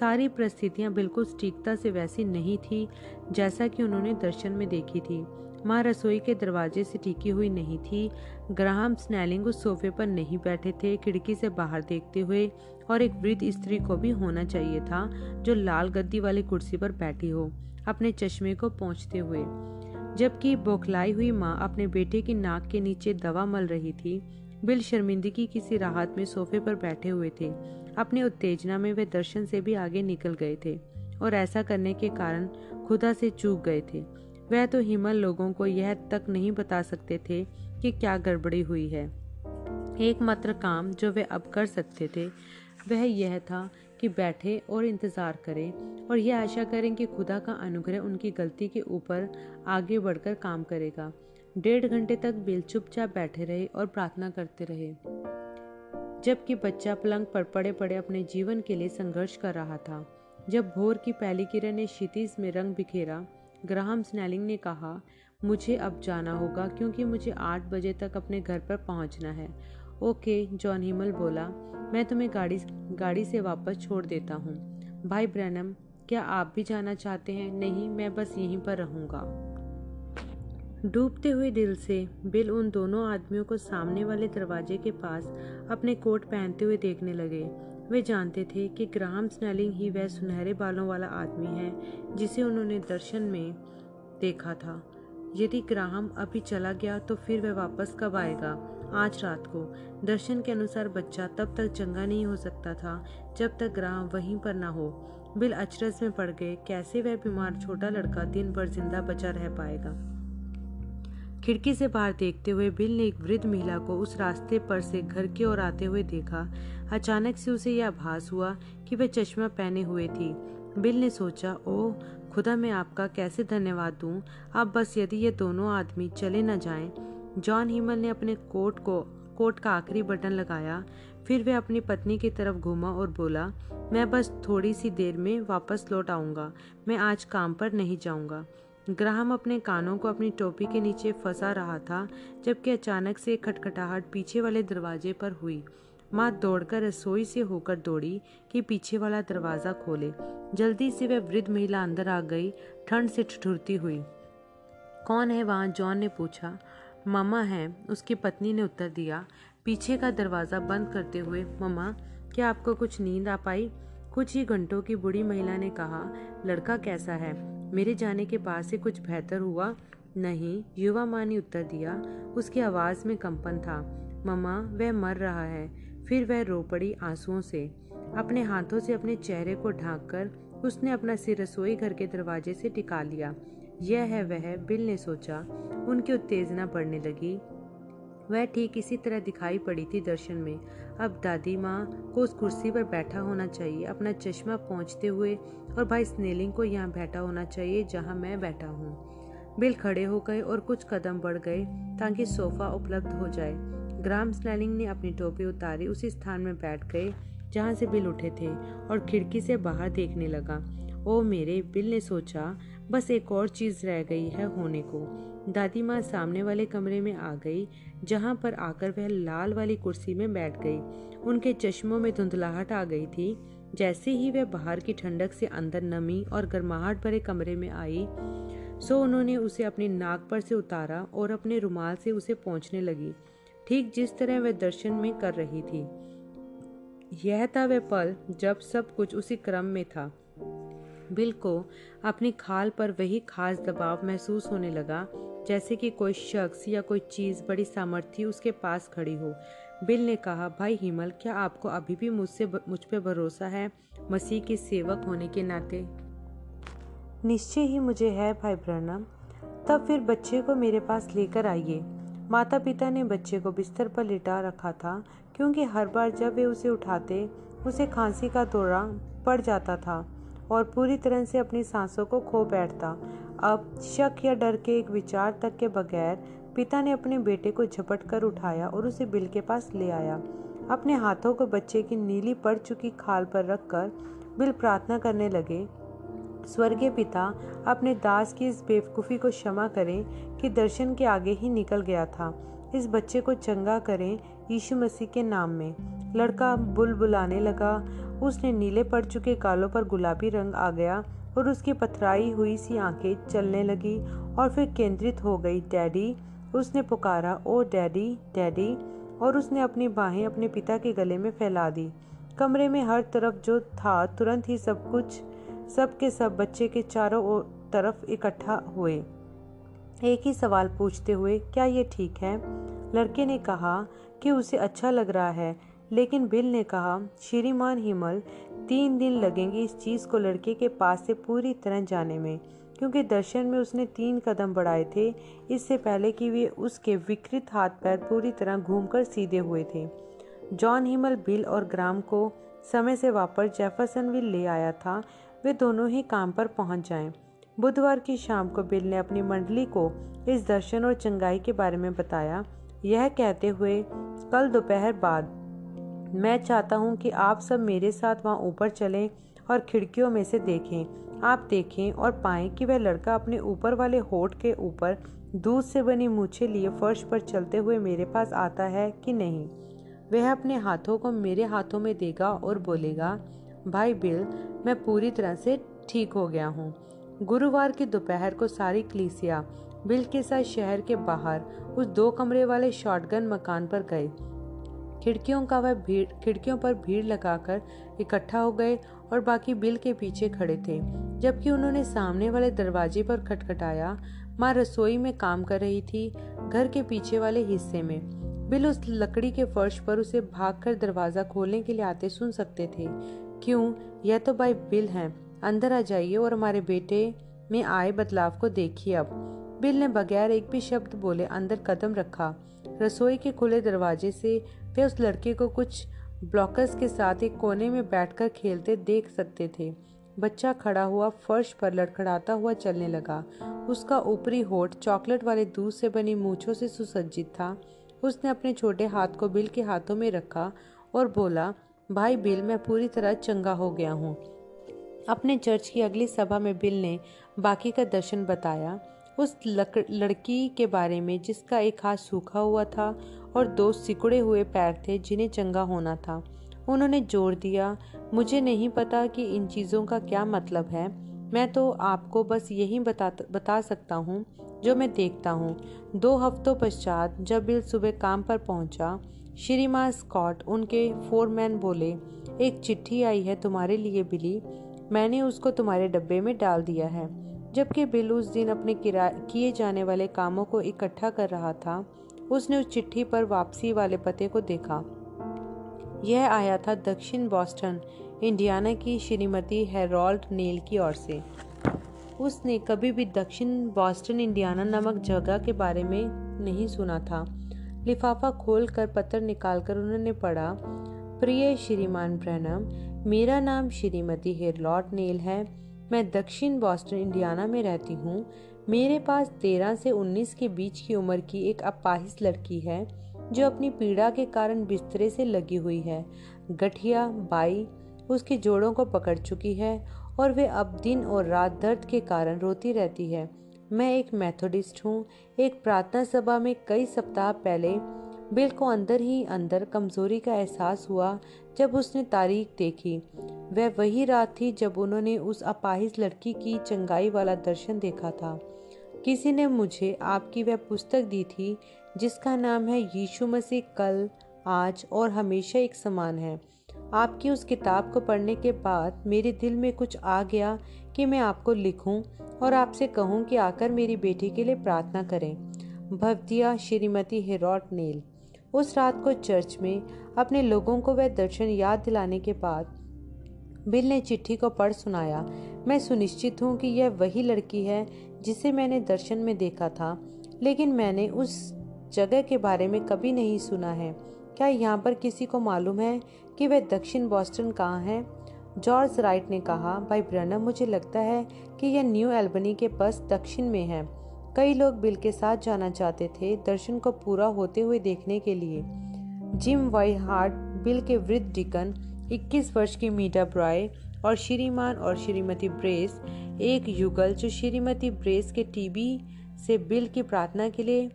सारी परिस्थितियां बिल्कुल सटीकता से वैसी नहीं थी जैसा कि उन्होंने दर्शन में देखी थी। माँ रसोई के दरवाजे से टिकी हुई नहीं थी। ग्राहम स्नेलिंग उस सोफे पर नहीं बैठे थे, खिड़की से बाहर देखते हुए, और एक वृद्ध स्त्री को भी होना चाहिए था जो लाल गद्दी वाली कुर्सी पर बैठी हो, अपने चश्मे को पोंछते हुए। जबकि बौखलाई हुई माँ अपने बेटे की नाक के नीचे दवा मल रही थी। बिल शर्मिंदगी की सी राहत में सोफे पर बैठे हुए थे। अपनी उत्तेजना में वे दर्शन से भी आगे निकल गए थे और ऐसा करने के कारण खुदा से चूक गए थे। वह तो हिमल लोगों को यह तक नहीं बता सकते थे कि क्या गड़बड़ी हुई है। एकमात्र काम जो वे अब कर सकते थे वह यह था कि बैठे और इंतज़ार करें और यह आशा करें कि खुदा का अनुग्रह उनकी गलती के ऊपर आगे बढ़कर काम करेगा। डेढ़ घंटे तक बिल चुपचाप बैठे रहे और प्रार्थना करते रहे, जबकि बच्चा पलंग पर पड़े पड़े अपने जीवन के लिए संघर्ष कर रहा था। जब भोर की पहली किरण ने क्षितिज में रंग बिखेरा, ग्राहम स्नेलिंग ने कहा, मुझे अब जाना होगा क्योंकि मुझे आठ बजे तक अपने घर पर पहुंचना है। ओके, जॉन हिमल बोला, मैं तुम्हें गाड़ी गाड़ी से वापस छोड़ देता हूँ। भाई ब्रैनम, क्या आप भी जाना चाहते हैं? नहीं, मैं बस यहीं पर रहूँगा। डूबते हुए दिल से बिल उन दोनों आदमियों को सामने वाले दरवाजे के पास अपने कोट पहनते हुए देखने लगे। वे जानते थे कि ग्राहम स्नेलिंग ही वह सुनहरे बालों वाला आदमी है जिसे उन्होंने दर्शन में देखा था। यदि ग्राहम अभी चला गया तो फिर वह वापस कब आएगा? आज रात को। दर्शन के अनुसार बच्चा तब तक चंगा नहीं हो सकता था जब तक ग्राहम वहीं पर ना हो। बिल अचरज में पड़ गए, कैसे वह बीमार छोटा लड़का दिन भर जिंदा बचा रह पाएगा। खिड़की से बाहर देखते हुए बिल ने एक वृद्ध महिला को उस रास्ते पर से घर की ओर आते हुए देखा। अचानक से उसे यह आभास हुआ कि वह चश्मा पहने हुए थी। बिल ने सोचा, ओह खुदा, मैं आपका कैसे धन्यवाद दूं। अब बस यदि ये दोनों आदमी चले न जाएं। जॉन हिमल ने अपने कोट को कोट का आखिरी बटन लगाया, फिर वह अपनी पत्नी की तरफ घूमा और बोला, मैं बस थोड़ी सी देर में वापस लौट आऊँगा, मैं आज काम पर नहीं जाऊँगा। ग्राहम अपने कानों को अपनी टोपी के नीचे फंसा रहा था, जबकि अचानक से खटखटाहट पीछे वाले दरवाजे पर हुई। माँ दौड़कर रसोई से होकर दौड़ी कि पीछे वाला दरवाज़ा खोले। जल्दी से वह वृद्ध महिला अंदर आ गई, ठंड से ठिठुरती हुई। कौन है वहाँ? जॉन ने पूछा। मामा हैं, उसकी पत्नी ने उत्तर दिया। पीछे का दरवाज़ा बंद करते हुए, मामा, क्या आपको कुछ नींद आ पाई? कुछ ही घंटों की बूढ़ी महिला ने कहा, लड़का कैसा है? मेरे जाने के बाद से कुछ बेहतर हुआ? नहीं, युवा माँ ने उत्तर दिया। उसकी आवाज़ में कंपन था। मम्मा, वह मर रहा है। फिर वह रो पड़ी आंसुओं से। अपने हाथों से अपने चेहरे को ढांककर उसने अपना सिर रसोई घर के दरवाजे से टिका लिया। यह है वह, बिल ने सोचा। उनकी उत्तेजना बढ़ने लगी। वह ठीक इसी तरह दिखाई पड़ी थी दर्शन में। अब दादी माँ को उस कुर्सी पर बैठा होना चाहिए, अपना चश्मा पोंछते हुए, और भाई स्नेलिंग को यहाँ बैठा होना चाहिए जहाँ मैं बैठा हूँ। बिल खड़े हो गए और कुछ कदम बढ़ गए ताकि सोफा उपलब्ध हो जाए। ग्राहम स्नेलिंग ने अपनी टोपी उतारी, उसी स्थान में बैठ गए जहाँ से बिल उठे थे, और खिड़की से बाहर देखने लगा। ओ मेरे, बिल ने सोचा, बस एक और चीज़ रह गई है होने को। दादी माँ सामने वाले कमरे में आ गई, जहाँ पर आकर वह लाल वाली कुर्सी में बैठ गई। उनके चश्मों में धुंधलाहट आ गई थी। जैसे ही वह बाहर की ठंडक से अंदर नमी और गर्माहट भरे कमरे में आई, सो उन्होंने उसे अपनी नाक पर से उतारा और अपने रुमाल से उसे पोंछने लगी, ठीक जिस तरह वह दर्शन में कर रही थी। यह था वह पल जब सब कुछ उसी क्रम में था। बिल को अपनी खाल पर वही खास दबाव महसूस होने लगा, जैसे कि कोई शख्स या कोई चीज़ बड़ी सामर्थ्य उसके पास खड़ी हो। बिल ने कहा, भाई हिमल, क्या आपको अभी भी मुझसे मुझ पर भरोसा है, मसीह के सेवक होने के नाते? निश्चय ही मुझे है भाई ब्रैनम। तब फिर बच्चे को मेरे पास लेकर आइए। माता पिता ने बच्चे को बिस्तर पर लिटा रखा था, क्योंकि हर बार जब वे उसे उठाते, उसे खांसी का दौरा पड़ जाता था और पूरी तरह से अपनी सांसों को खो बैठता। अब शक या डर के एक विचार तक के बगैर पिता ने अपने बेटे को झपट कर उठाया और उसे बिल के पास ले आया। अपने हाथों को बच्चे की नीली पड़ चुकी खाल पर रखकर बिल प्रार्थना करने लगे, स्वर्गीय पिता, अपने दास की इस बेवकूफ़ी को क्षमा करें कि दर्शन के आगे ही निकल गया था। इस बच्चे को चंगा करें यीशु मसीह के नाम में। लड़का बुलबुलाने लगा। उसने नीले पड़ चुके गालों पर गुलाबी रंग आ गया और उसकी पथराई हुई सी आंखें चलने लगी और फिर केंद्रित हो गई। डैडी, उसने पुकारा। ओ डैडी, डैडी, और उसने अपनी बाहें अपने पिता के गले में फैला दी। कमरे में हर तरफ जो था, तुरंत ही सब कुछ, सब के सब बच्चे के चारों तरफ इकट्ठा हुए, एक ही सवाल पूछते हुए, क्या ये ठीक है? लड़के ने कहा कि उसे अच्छा लग रहा है, लेकिन बिल ने कहा, श्रीमान हिमल, तीन दिन लगेंगे इस चीज़ को लड़के के पास से पूरी तरह जाने में, क्योंकि दर्शन में उसने तीन कदम बढ़ाए थे इससे पहले कि वे उसके विकृत हाथ पैर पूरी तरह घूमकर सीधे हुए थे। जॉन हिमल बिल और ग्राम को समय से वापस जेफरसनविल ले आया था। वे दोनों ही काम पर पहुंच जाएं। बुधवार की शाम को बिल ने अपनी मंडली को इस दर्शन और चंगाई के बारे में बताया, यह कहते हुए, कल दोपहर बाद मैं चाहता हूँ कि आप सब मेरे साथ वहाँ ऊपर चलें और खिड़कियों में से देखें। आप देखें और पाएं कि वह लड़का अपने ऊपर वाले होठ के ऊपर दूध से बनी मूछें लिए फर्श पर चलते हुए मेरे पास आता है कि नहीं। वह अपने हाथों को मेरे हाथों में देगा और बोलेगा, भाई बिल, मैं पूरी तरह से ठीक हो गया हूँ। गुरुवार की दोपहर को सारी कलीसिया बिल के साथ शहर के बाहर उस दो कमरे वाले शॉटगन मकान पर गए। खिड़कियों का वह भीड़ खिड़कियों पर भीड़ लगाकर इकट्ठा हो गए और बाकी बिल के पीछे खड़े थे। जबकि उन्होंने सामने वाले दरवाजे पर खटखटाया। माँ रसोई में काम कर रही थी, घर के पीछे वाले हिस्से में। बिल उस लकड़ी के फर्श पर उसे भागकर दरवाज़ा खोलने के लिए आते सुन सकते थे। क्यों, यह तो भाई बिल हैं, अंदर आ जाइए और हमारे बेटे में आए बदलाव को देखिए। अब बिल ने बगैर एक भी शब्द बोले अंदर कदम रखा। रसोई के खुले दरवाजे से वे उस लड़के को कुछ ब्लॉकर्स के साथ एक कोने में बैठकर खेलते देख सकते थे। बच्चा खड़ा हुआ फर्श पर लड़खड़ाता हुआ चलने लगा। उसका ऊपरी होठ चॉकलेट वाले दूध से बनी मूंछों से सुसज्जित था। उसने अपने छोटे हाथ को बिल के हाथों में रखा और बोला, भाई बिल, मैं पूरी तरह चंगा हो गया हूँ। अपने चर्च की अगली सभा में बिल ने बाकी का दर्शन बताया, उस लक, लड़की के बारे में जिसका एक हाथ सूखा हुआ था और दो सिकुड़े हुए पैर थे जिन्हें चंगा होना था। उन्होंने जोर दिया, मुझे नहीं पता कि इन चीज़ों का क्या मतलब है। मैं तो आपको बस यही बता बता सकता हूँ जो मैं देखता हूँ। दो हफ्तों पश्चात जब बिल सुबह काम पर पहुँचा, श्रीमान स्कॉट, उनके फोरमैन, बोले, एक चिट्ठी आई है तुम्हारे लिए बिली, मैंने उसको तुम्हारे डब्बे में डाल दिया है। जबकि बिल उस दिन अपने किए जाने वाले कामों को इकट्ठा कर रहा था, उसने उस चिट्ठी पर वापसी वाले पते को देखा। यह आया था दक्षिण बॉस्टन, इंडियाना की श्रीमती हेरोल्ड नील की ओर से। उसने कभी भी दक्षिण बॉस्टन इंडियाना नामक जगह के बारे में नहीं सुना था। लिफाफा खोलकर पत्र निकालकर उन्होंने पढ़ा, प्रिय श्रीमान ब्रैनम, मेरा नाम श्रीमती हेरोल्ड नील है। मैं दक्षिण बॉस्टन इंडियाना में रहती हूँ। मेरे पास तेरह से उन्नीस के बीच की उम्र की एक अपाहिज लड़की है जो अपनी पीड़ा के कारण बिस्तरे से लगी हुई है। गठिया बाई उसके जोड़ों को पकड़ चुकी है और वे अब दिन और रात दर्द के कारण रोती रहती है। मैं एक मेथोडिस्ट हूँ। एक प्रार्थना सभा में कई सप्ताह पहले बिल को अंदर ही अंदर कमज़ोरी का एहसास हुआ जब उसने तारीख देखी। वह वही रात थी जब उन्होंने उस अपाहिज लड़की की चंगाई वाला दर्शन देखा था। किसी ने मुझे आपकी वह पुस्तक दी थी जिसका नाम है यीशु मसीह कल आज और हमेशा एक समान है। आपकी उस किताब को पढ़ने के बाद मेरे दिल में कुछ आ गया कि मैं आपको लिखूं और आपसे कहूं कि आकर मेरी बेटी के लिए प्रार्थना करें। भवदिया श्रीमती हेरोल्ड नील। उस रात को चर्च में अपने लोगों को वह दर्शन याद दिलाने के बाद बिल ने चिट्ठी को पढ़ सुनाया। मैं सुनिश्चित हूँ कि यह वही लड़की है जिसे मैंने दर्शन में देखा था, लेकिन मैंने उस जगह के बारे में कभी नहीं सुना है। क्या यहाँ पर किसी को मालूम है कि वह दक्षिण बॉस्टन कहाँ है? जॉर्ज राइट ने कहा, भाई ब्रैनम, मुझे लगता है कि यह न्यू एल्बनी के पास दक्षिण में है। कई लोग बिल के साथ जाना चाहते थे दर्शन को पूरा होते हुए देखने के लिए। जिम वाइहार्ट, बिल के वृद्ध डिकन, इक्कीस वर्ष की मीडा ब्रॉय और श्रीमान और श्रीमती ब्रेस, एक युगल जो श्रीमती ब्रेस के टीबी से बिल की प्रार्थना के लिए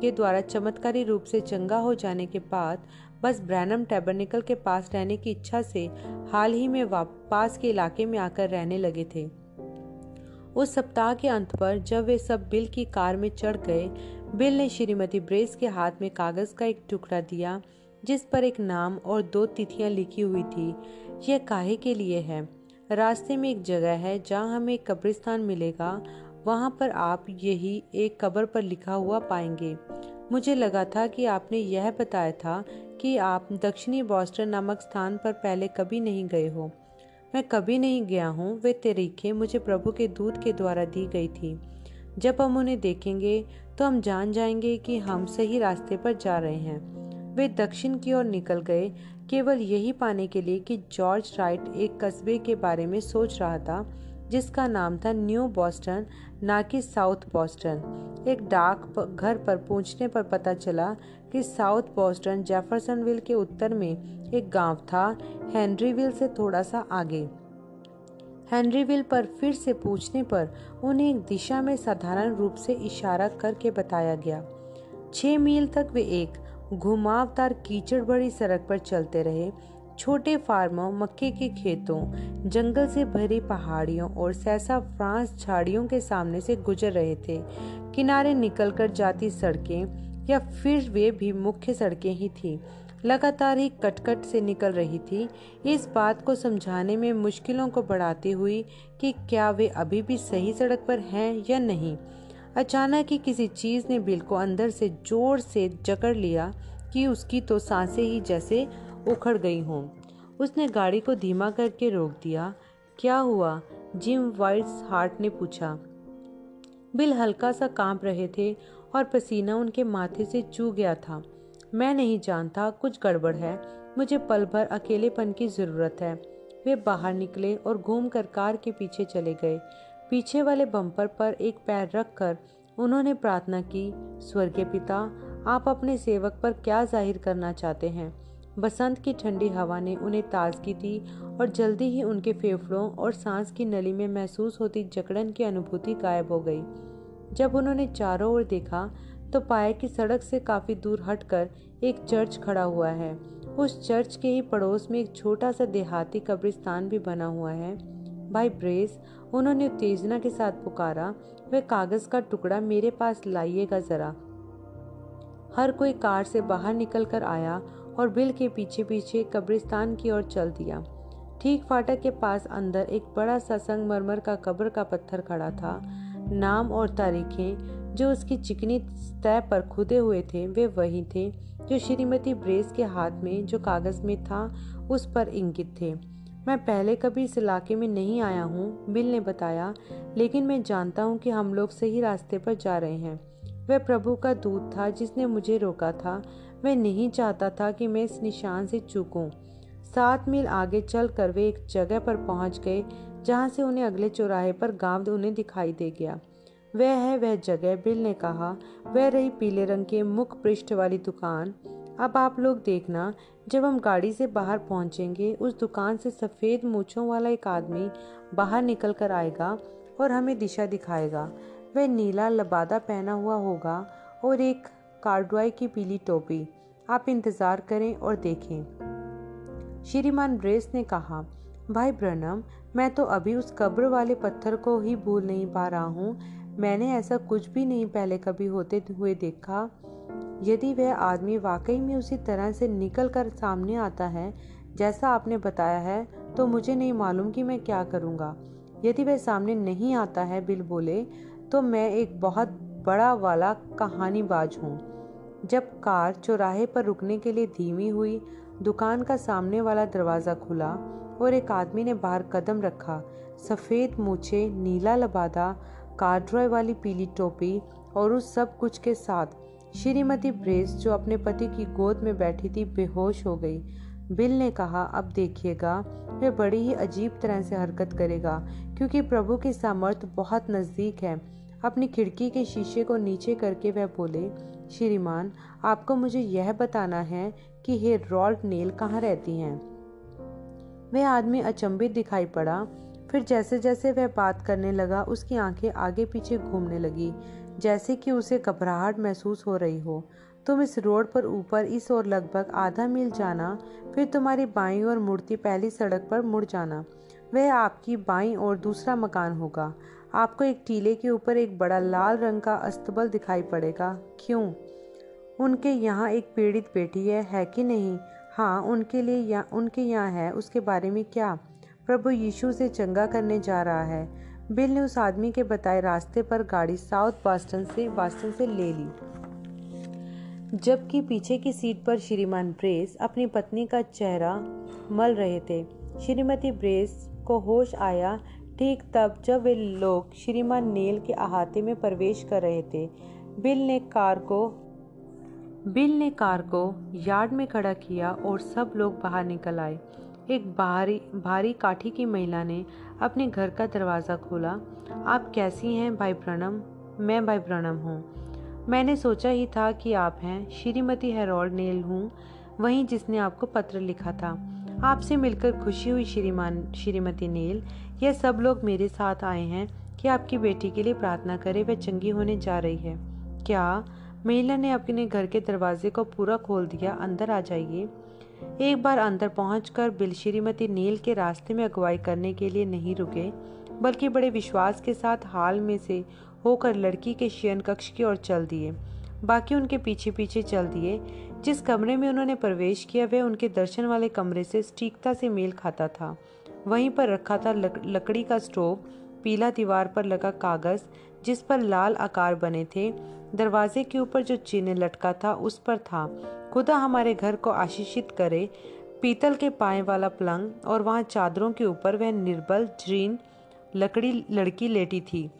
के द्वारा चमत्कारी रूप से चंगा हो जाने के बाद बस ब्रैनम टैबरनेकल के पास रहने की इच्छा से हाल ही में वापस के इलाके में आकर रहने लगे थे। उस सप्ताह के अंत पर जब वे सब बिल की कार में चढ़ गए, बिल ने श्रीमती ब्रेस के हाथ में कागज का एक टुकड़ा दिया जिस पर एक नाम और दो तिथियां लिखी हुई थी। यह काहे के लिए है? रास्ते में एक जगह है जहां हमें एक कब्रिस्तान मिलेगा, वहां पर आप यही एक कब्र पर लिखा हुआ पाएंगे। मुझे लगा था कि आपने यह बताया था कि आप दक्षिणी बॉस्टन नामक स्थान पर पहले कभी नहीं गए हो। मैं कभी नहीं गया हूँ। वे तरीके मुझे प्रभु के दूत के द्वारा दी गई थी। जब हम उन्हें देखेंगे तो हम जान जाएंगे कि हम सही रास्ते पर जा रहे हैं। वे दक्षिण की ओर निकल गए, केवल यही पाने के लिए कि जॉर्ज राइट एक कस्बे के बारे में सोच रहा था जिसका नाम था न्यू बॉस्टन, ना कि साउथ बॉस्टन। एक डाक घर पर पहुंचने पर पता चला कि साउथ बॉस्टन जेफरसनविल के उत्तर में एक गांव था, हेनरीविल से थोड़ा सा आगे। हेनरीविल पर फिर से पूछने पर उन्हें एक दिशा में साधारण रूप से इशारा करके बताया गया। छः मील तक वे एक घुमावदार कीचड़ भरी सड़क पर चलते रहे। छोटे फार्मों, मक्के के खेतों, जंगल से भरी पहाड़ियों और सैसा फ्रांस झाड़ियों के सामने से गुजर रहे थे। किनारे निकलकर जाती सड़कें या फिर वे भी मुख्य सड़कें ही थी, लगातार ही कटकट से निकल रही थी। इस बात को समझाने में मुश्किलों को बढ़ाती हुई कि क्या वे अभी भी सही सड़क पर हैं या नहीं। अचानक ही किसी चीज़ ने बिल को अंदर से जोर से जकड़ लिया कि उसकी तो सांसें ही जैसे उखड़ गई हूँ। उसने गाड़ी को धीमा करके रोक दिया। क्या हुआ? जिम वाइट्स हार्ट ने पूछा। बिल हल्का सा कांप रहे थे और पसीना उनके माथे से चू गया था। मैं नहीं जानता, कुछ गड़बड़ है। मुझे पल भर अकेलेपन की ज़रूरत है। वे बाहर निकले और घूम कर कार के पीछे चले गए। पीछे वाले बम्पर पर एक पैर रख कर उन्होंने प्रार्थना की, स्वर्गीय पिता, आप अपने सेवक पर क्या जाहिर करना चाहते हैं? बसंत की ठंडी हवा ने उन्हें ताजगी दी और जल्दी ही उनके फेफड़ों और सांस की नली में महसूस होती जकड़न की अनुभूति गायब हो गई। जब उन्होंने चारों ओर देखा तो पाया कि सड़क से काफ़ी दूर हटकर एक चर्च खड़ा हुआ है। उस चर्च के ही पड़ोस में एक छोटा सा देहाती कब्रिस्तान भी बना हुआ है। भाई ब्रेस, उन्होंने उत्तेजना के साथ पुकारा, वह कागज़ का टुकड़ा मेरे पास लाइएगा ज़रा। हर कोई कार से बाहर निकल कर आया और बिल के पीछे पीछे कब्रिस्तान की ओर चल दिया। ठीक फाटक के पास अंदर एक बड़ा सा संगमरमर का कब्र का पत्थर खड़ा था। नाम और तारीखें जो उसकी चिकनी सतह पर खुदे हुए थे वे वही थे जो श्रीमती ब्रेस के हाथ में जो कागज़ में था उस पर इंगित थे। मैं पहले कभी इस इलाके में नहीं आया हूँ, बिल ने बताया, लेकिन मैं जानता हूँ कि हम लोग सही रास्ते पर जा रहे हैं। वह प्रभु का दूत था जिसने मुझे रोका था। मैं नहीं चाहता था कि मैं इस निशान से चूकूं। सात मील आगे चल कर वे एक जगह पर पहुंच गए जहां से उन्हें अगले चौराहे पर गांव उन्हें दिखाई दे गया। वह है वह जगह, बिल ने कहा, वह रही पीले रंग के मुख पृष्ठ वाली दुकान। अब आप लोग देखना, जब हम गाड़ी से बाहर पहुंचेंगे उस दुकान से सफ़ेद मूँछों वाला एक आदमी बाहर निकल कर आएगा और हमें दिशा दिखाएगा। वह नीला लबादा पहना हुआ होगा और एक कार्डवाई की पीली टोपी। आप इंतज़ार करें और देखें। श्रीमान ब्रेस ने कहा, भाई ब्रनम, मैं तो अभी उस कब्र वाले पत्थर को ही भूल नहीं पा रहा हूँ। मैंने ऐसा कुछ भी नहीं पहले कभी होते हुए देखा। यदि वह आदमी वाकई में उसी तरह से निकल कर सामने आता है जैसा आपने बताया है तो मुझे नहीं मालूम कि मैं क्या करूँगा। यदि वह सामने नहीं आता है, बिल बोले, तो मैं एक बहुत बड़ा वाला कहानीबाज हूँ। जब कार चौराहे पर रुकने के लिए धीमी हुई, दुकान का सामने वाला दरवाज़ा खुला और एक आदमी ने बाहर कदम रखा। सफ़ेद मूछे, नीला लबादा, कार्डरॉय वाली पीली टोपी और उस सब कुछ के साथ श्रीमती ब्रेस जो अपने पति की गोद में बैठी थी बेहोश हो गई। बिल ने कहा, अब देखिएगा, वह बड़ी ही अजीब तरह से हरकत करेगा क्योंकि प्रभु की सामर्थ बहुत नज़दीक है। अपनी खिड़की के शीशे को नीचे करके वह बोले, श्रीमान, आपको मुझे यह बताना है कि हेरोल्ड नील कहाँ रहती हैं। वह आदमी अचंभित दिखाई पड़ा। फिर जैसे जैसे वह बात करने लगा उसकी आंखें आगे पीछे घूमने लगी जैसे कि उसे घबराहट महसूस हो रही हो। तुम इस रोड पर ऊपर इस ओर लगभग आधा मील जाना, फिर तुम्हारी बाईं ओर मुड़ती पहली सड़क पर मुड़ जाना। वह आपकी बाईं ओर दूसरा मकान होगा। आपको एक टीले के ऊपर एक बड़ा लाल रंग का अस्तबल दिखाई पड़ेगा। क्यों? उनके यहाँ एक पीड़ित बेटी है, है कि नहीं? हाँ, उनके लिए या, उनके यहाँ है। उसके बारे में क्या? प्रभु यीशु से चंगा करने जा रहा है। बिल ने उस आदमी के बताए रास्ते पर गाड़ी साउथ बॉस्टन से बॉस्टन से ले ली, जबकि पीछे की सीट पर श्रीमान ब्रेस अपनी पत्नी का चेहरा मल रहे थे। श्रीमती ब्रेस को होश आया ठीक तब जब वे लोग श्रीमान नील के अहाते में प्रवेश कर रहे थे। बिल ने कार को बिल ने कार को यार्ड में खड़ा किया और सब लोग बाहर निकल आए। एक भारी भारी काठी की महिला ने अपने घर का दरवाज़ा खोला। आप कैसी हैं भाई ब्रनम? मैं भाई ब्रनम हूँ। मैंने सोचा ही था कि आप हैं। श्रीमती हेरोल्ड नील हूँ, वहीं जिसने आपको पत्र लिखा था। आपसे मिलकर खुशी हुई श्रीमान श्रीमती नील। यह सब लोग मेरे साथ आए हैं कि आपकी बेटी के लिए प्रार्थना करें, वह चंगी होने जा रही है। क्या? महिला ने अपने घर के दरवाजे को पूरा खोल दिया। अंदर आ जाइए। एक बार अंदर पहुंचकर बिल श्रीमती नील के रास्ते में अगुवाई करने के लिए नहीं रुके, बल्कि बड़े विश्वास के साथ हाल में से होकर लड़की के शयन कक्ष की ओर चल दिए। बाकी उनके पीछे पीछे चल दिए। जिस कमरे में उन्होंने प्रवेश किया वह उनके दर्शन वाले कमरे से सटीकता से मेल खाता था। वहीं पर रखा था लक, लकड़ी का स्टोव, पीला दीवार पर लगा कागज़ जिस पर लाल आकार बने थे, दरवाजे के ऊपर जो चिन्ह लटका था उस पर था, खुदा हमारे घर को आशीषित करे, पीतल के पाए वाला पलंग, और वहाँ चादरों के ऊपर वह निर्बल जीर्ण लकड़ी लड़की लेटी थी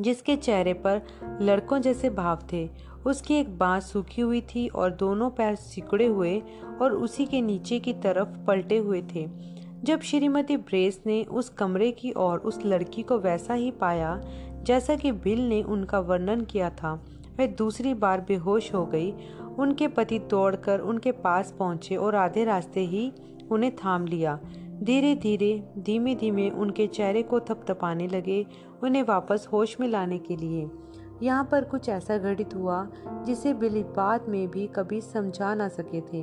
जिसके चेहरे पर लड़कों जैसे भाव थे। उसकी एक बांह सूखी हुई थी और दोनों पैर सिकुड़े हुए और उसी के नीचे की तरफ पलटे हुए थे। जब श्रीमती ब्रेस ने उस कमरे की ओर उस लड़की को वैसा ही पाया जैसा कि बिल ने उनका वर्णन किया था, वह दूसरी बार बेहोश हो गई। उनके पति दौड़कर उनके पास पहुंचे और आधे रास्ते ही उन्हें थाम लिया। धीरे धीरे धीमे धीमे उनके चेहरे को थपथपाने लगे, उन्हें वापस होश में लाने के लिए। यहाँ पर कुछ ऐसा घटित हुआ जिसे बिल बाद में भी कभी समझा ना सके थे।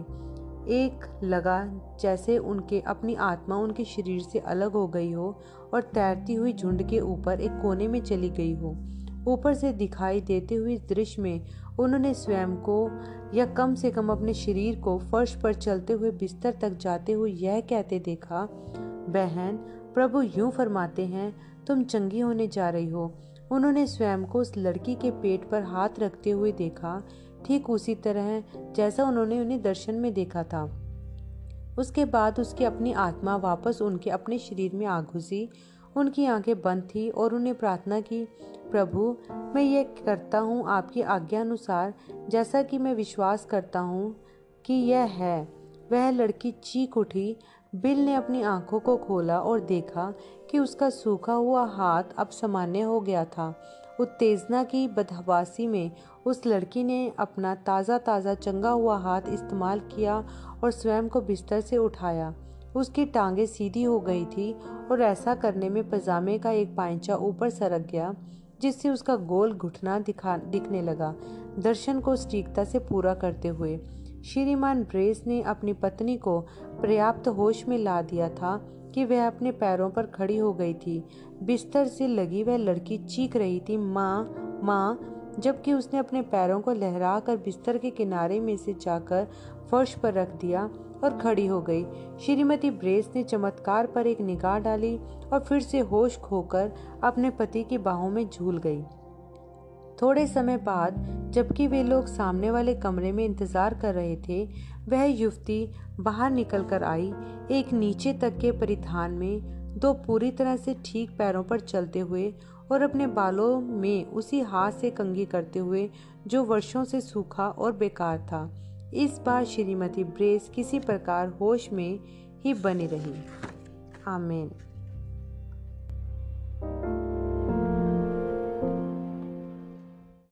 एक लगा जैसे उनके अपनी आत्मा उनके शरीर से अलग हो गई हो और तैरती हुई झुंड के ऊपर एक कोने में चली गई हो। ऊपर से दिखाई देते हुए दृश्य में उन्होंने स्वयं को या कम से कम अपने शरीर को फर्श पर चलते हुए बिस्तर तक जाते हुए यह कहते देखा, बहन प्रभु यूं फरमाते हैं, तुम चंगी होने जा रही हो। उन्होंने स्वयं को उस लड़की के पेट पर हाथ रखते हुए देखा, ठीक उसी तरह जैसा उन्होंने उन्हें दर्शन में देखा था। उसके बाद उसकी अपनी आत्मा वापस उनके अपने शरीर में आ घुसी। उनकी आंखें बंद थी और उन्हें प्रार्थना की, प्रभु मैं ये करता हूँ आपकी आज्ञा अनुसार, जैसा कि मैं विश्वास करता हूँ कि यह है। वह लड़की चीख उठी। बिल ने अपनी आंखों को खोला और देखा कि उसका सूखा हुआ हाथ अब सामान्य हो गया था। उत्तेजना की बदहवासी में उस लड़की ने अपना ताज़ा ताज़ा चंगा हुआ हाथ इस्तेमाल किया और स्वयं को बिस्तर से उठाया। उसकी टांगें सीधी हो गई थी और ऐसा करने में पजामे का एक पायंचा ऊपर सरक गया, जिससे उसका गोल घुटना दिखा दिखने लगा, दर्शन को सटीकता से पूरा करते हुए। श्रीमान ब्रेस ने अपनी पत्नी को पर्याप्त होश में ला दिया था कि वह अपने पैरों पर खड़ी हो गई थी। बिस्तर से लगी वह लड़की चीख रही थी, माँ माँ, जबकि उसने अपने पैरों को लहरा कर बिस्तर के किनारे में से जाकर फर्श पर रख दिया और खड़ी हो गई। श्रीमती ब्रेस ने चमत्कार पर एक निगाह डाली और फिर से होश खोकर अपने पति की बाहों में झूल गई। थोड़े समय बाद, जबकि वे लोग सामने वाले कमरे में इंतजार कर रहे थे, वह युवती बाहर निकल कर आई, एक नीचे तक के परिधान में, दो पूरी तरह से ठीक पैरों पर चलते हुए और अपने बालों में उसी हाथ से कंघी करते हुए जो वर्षों से सूखा और बेकार था। इस बार श्रीमती ब्रेस किसी प्रकार होश में ही बनी रही। आमीन।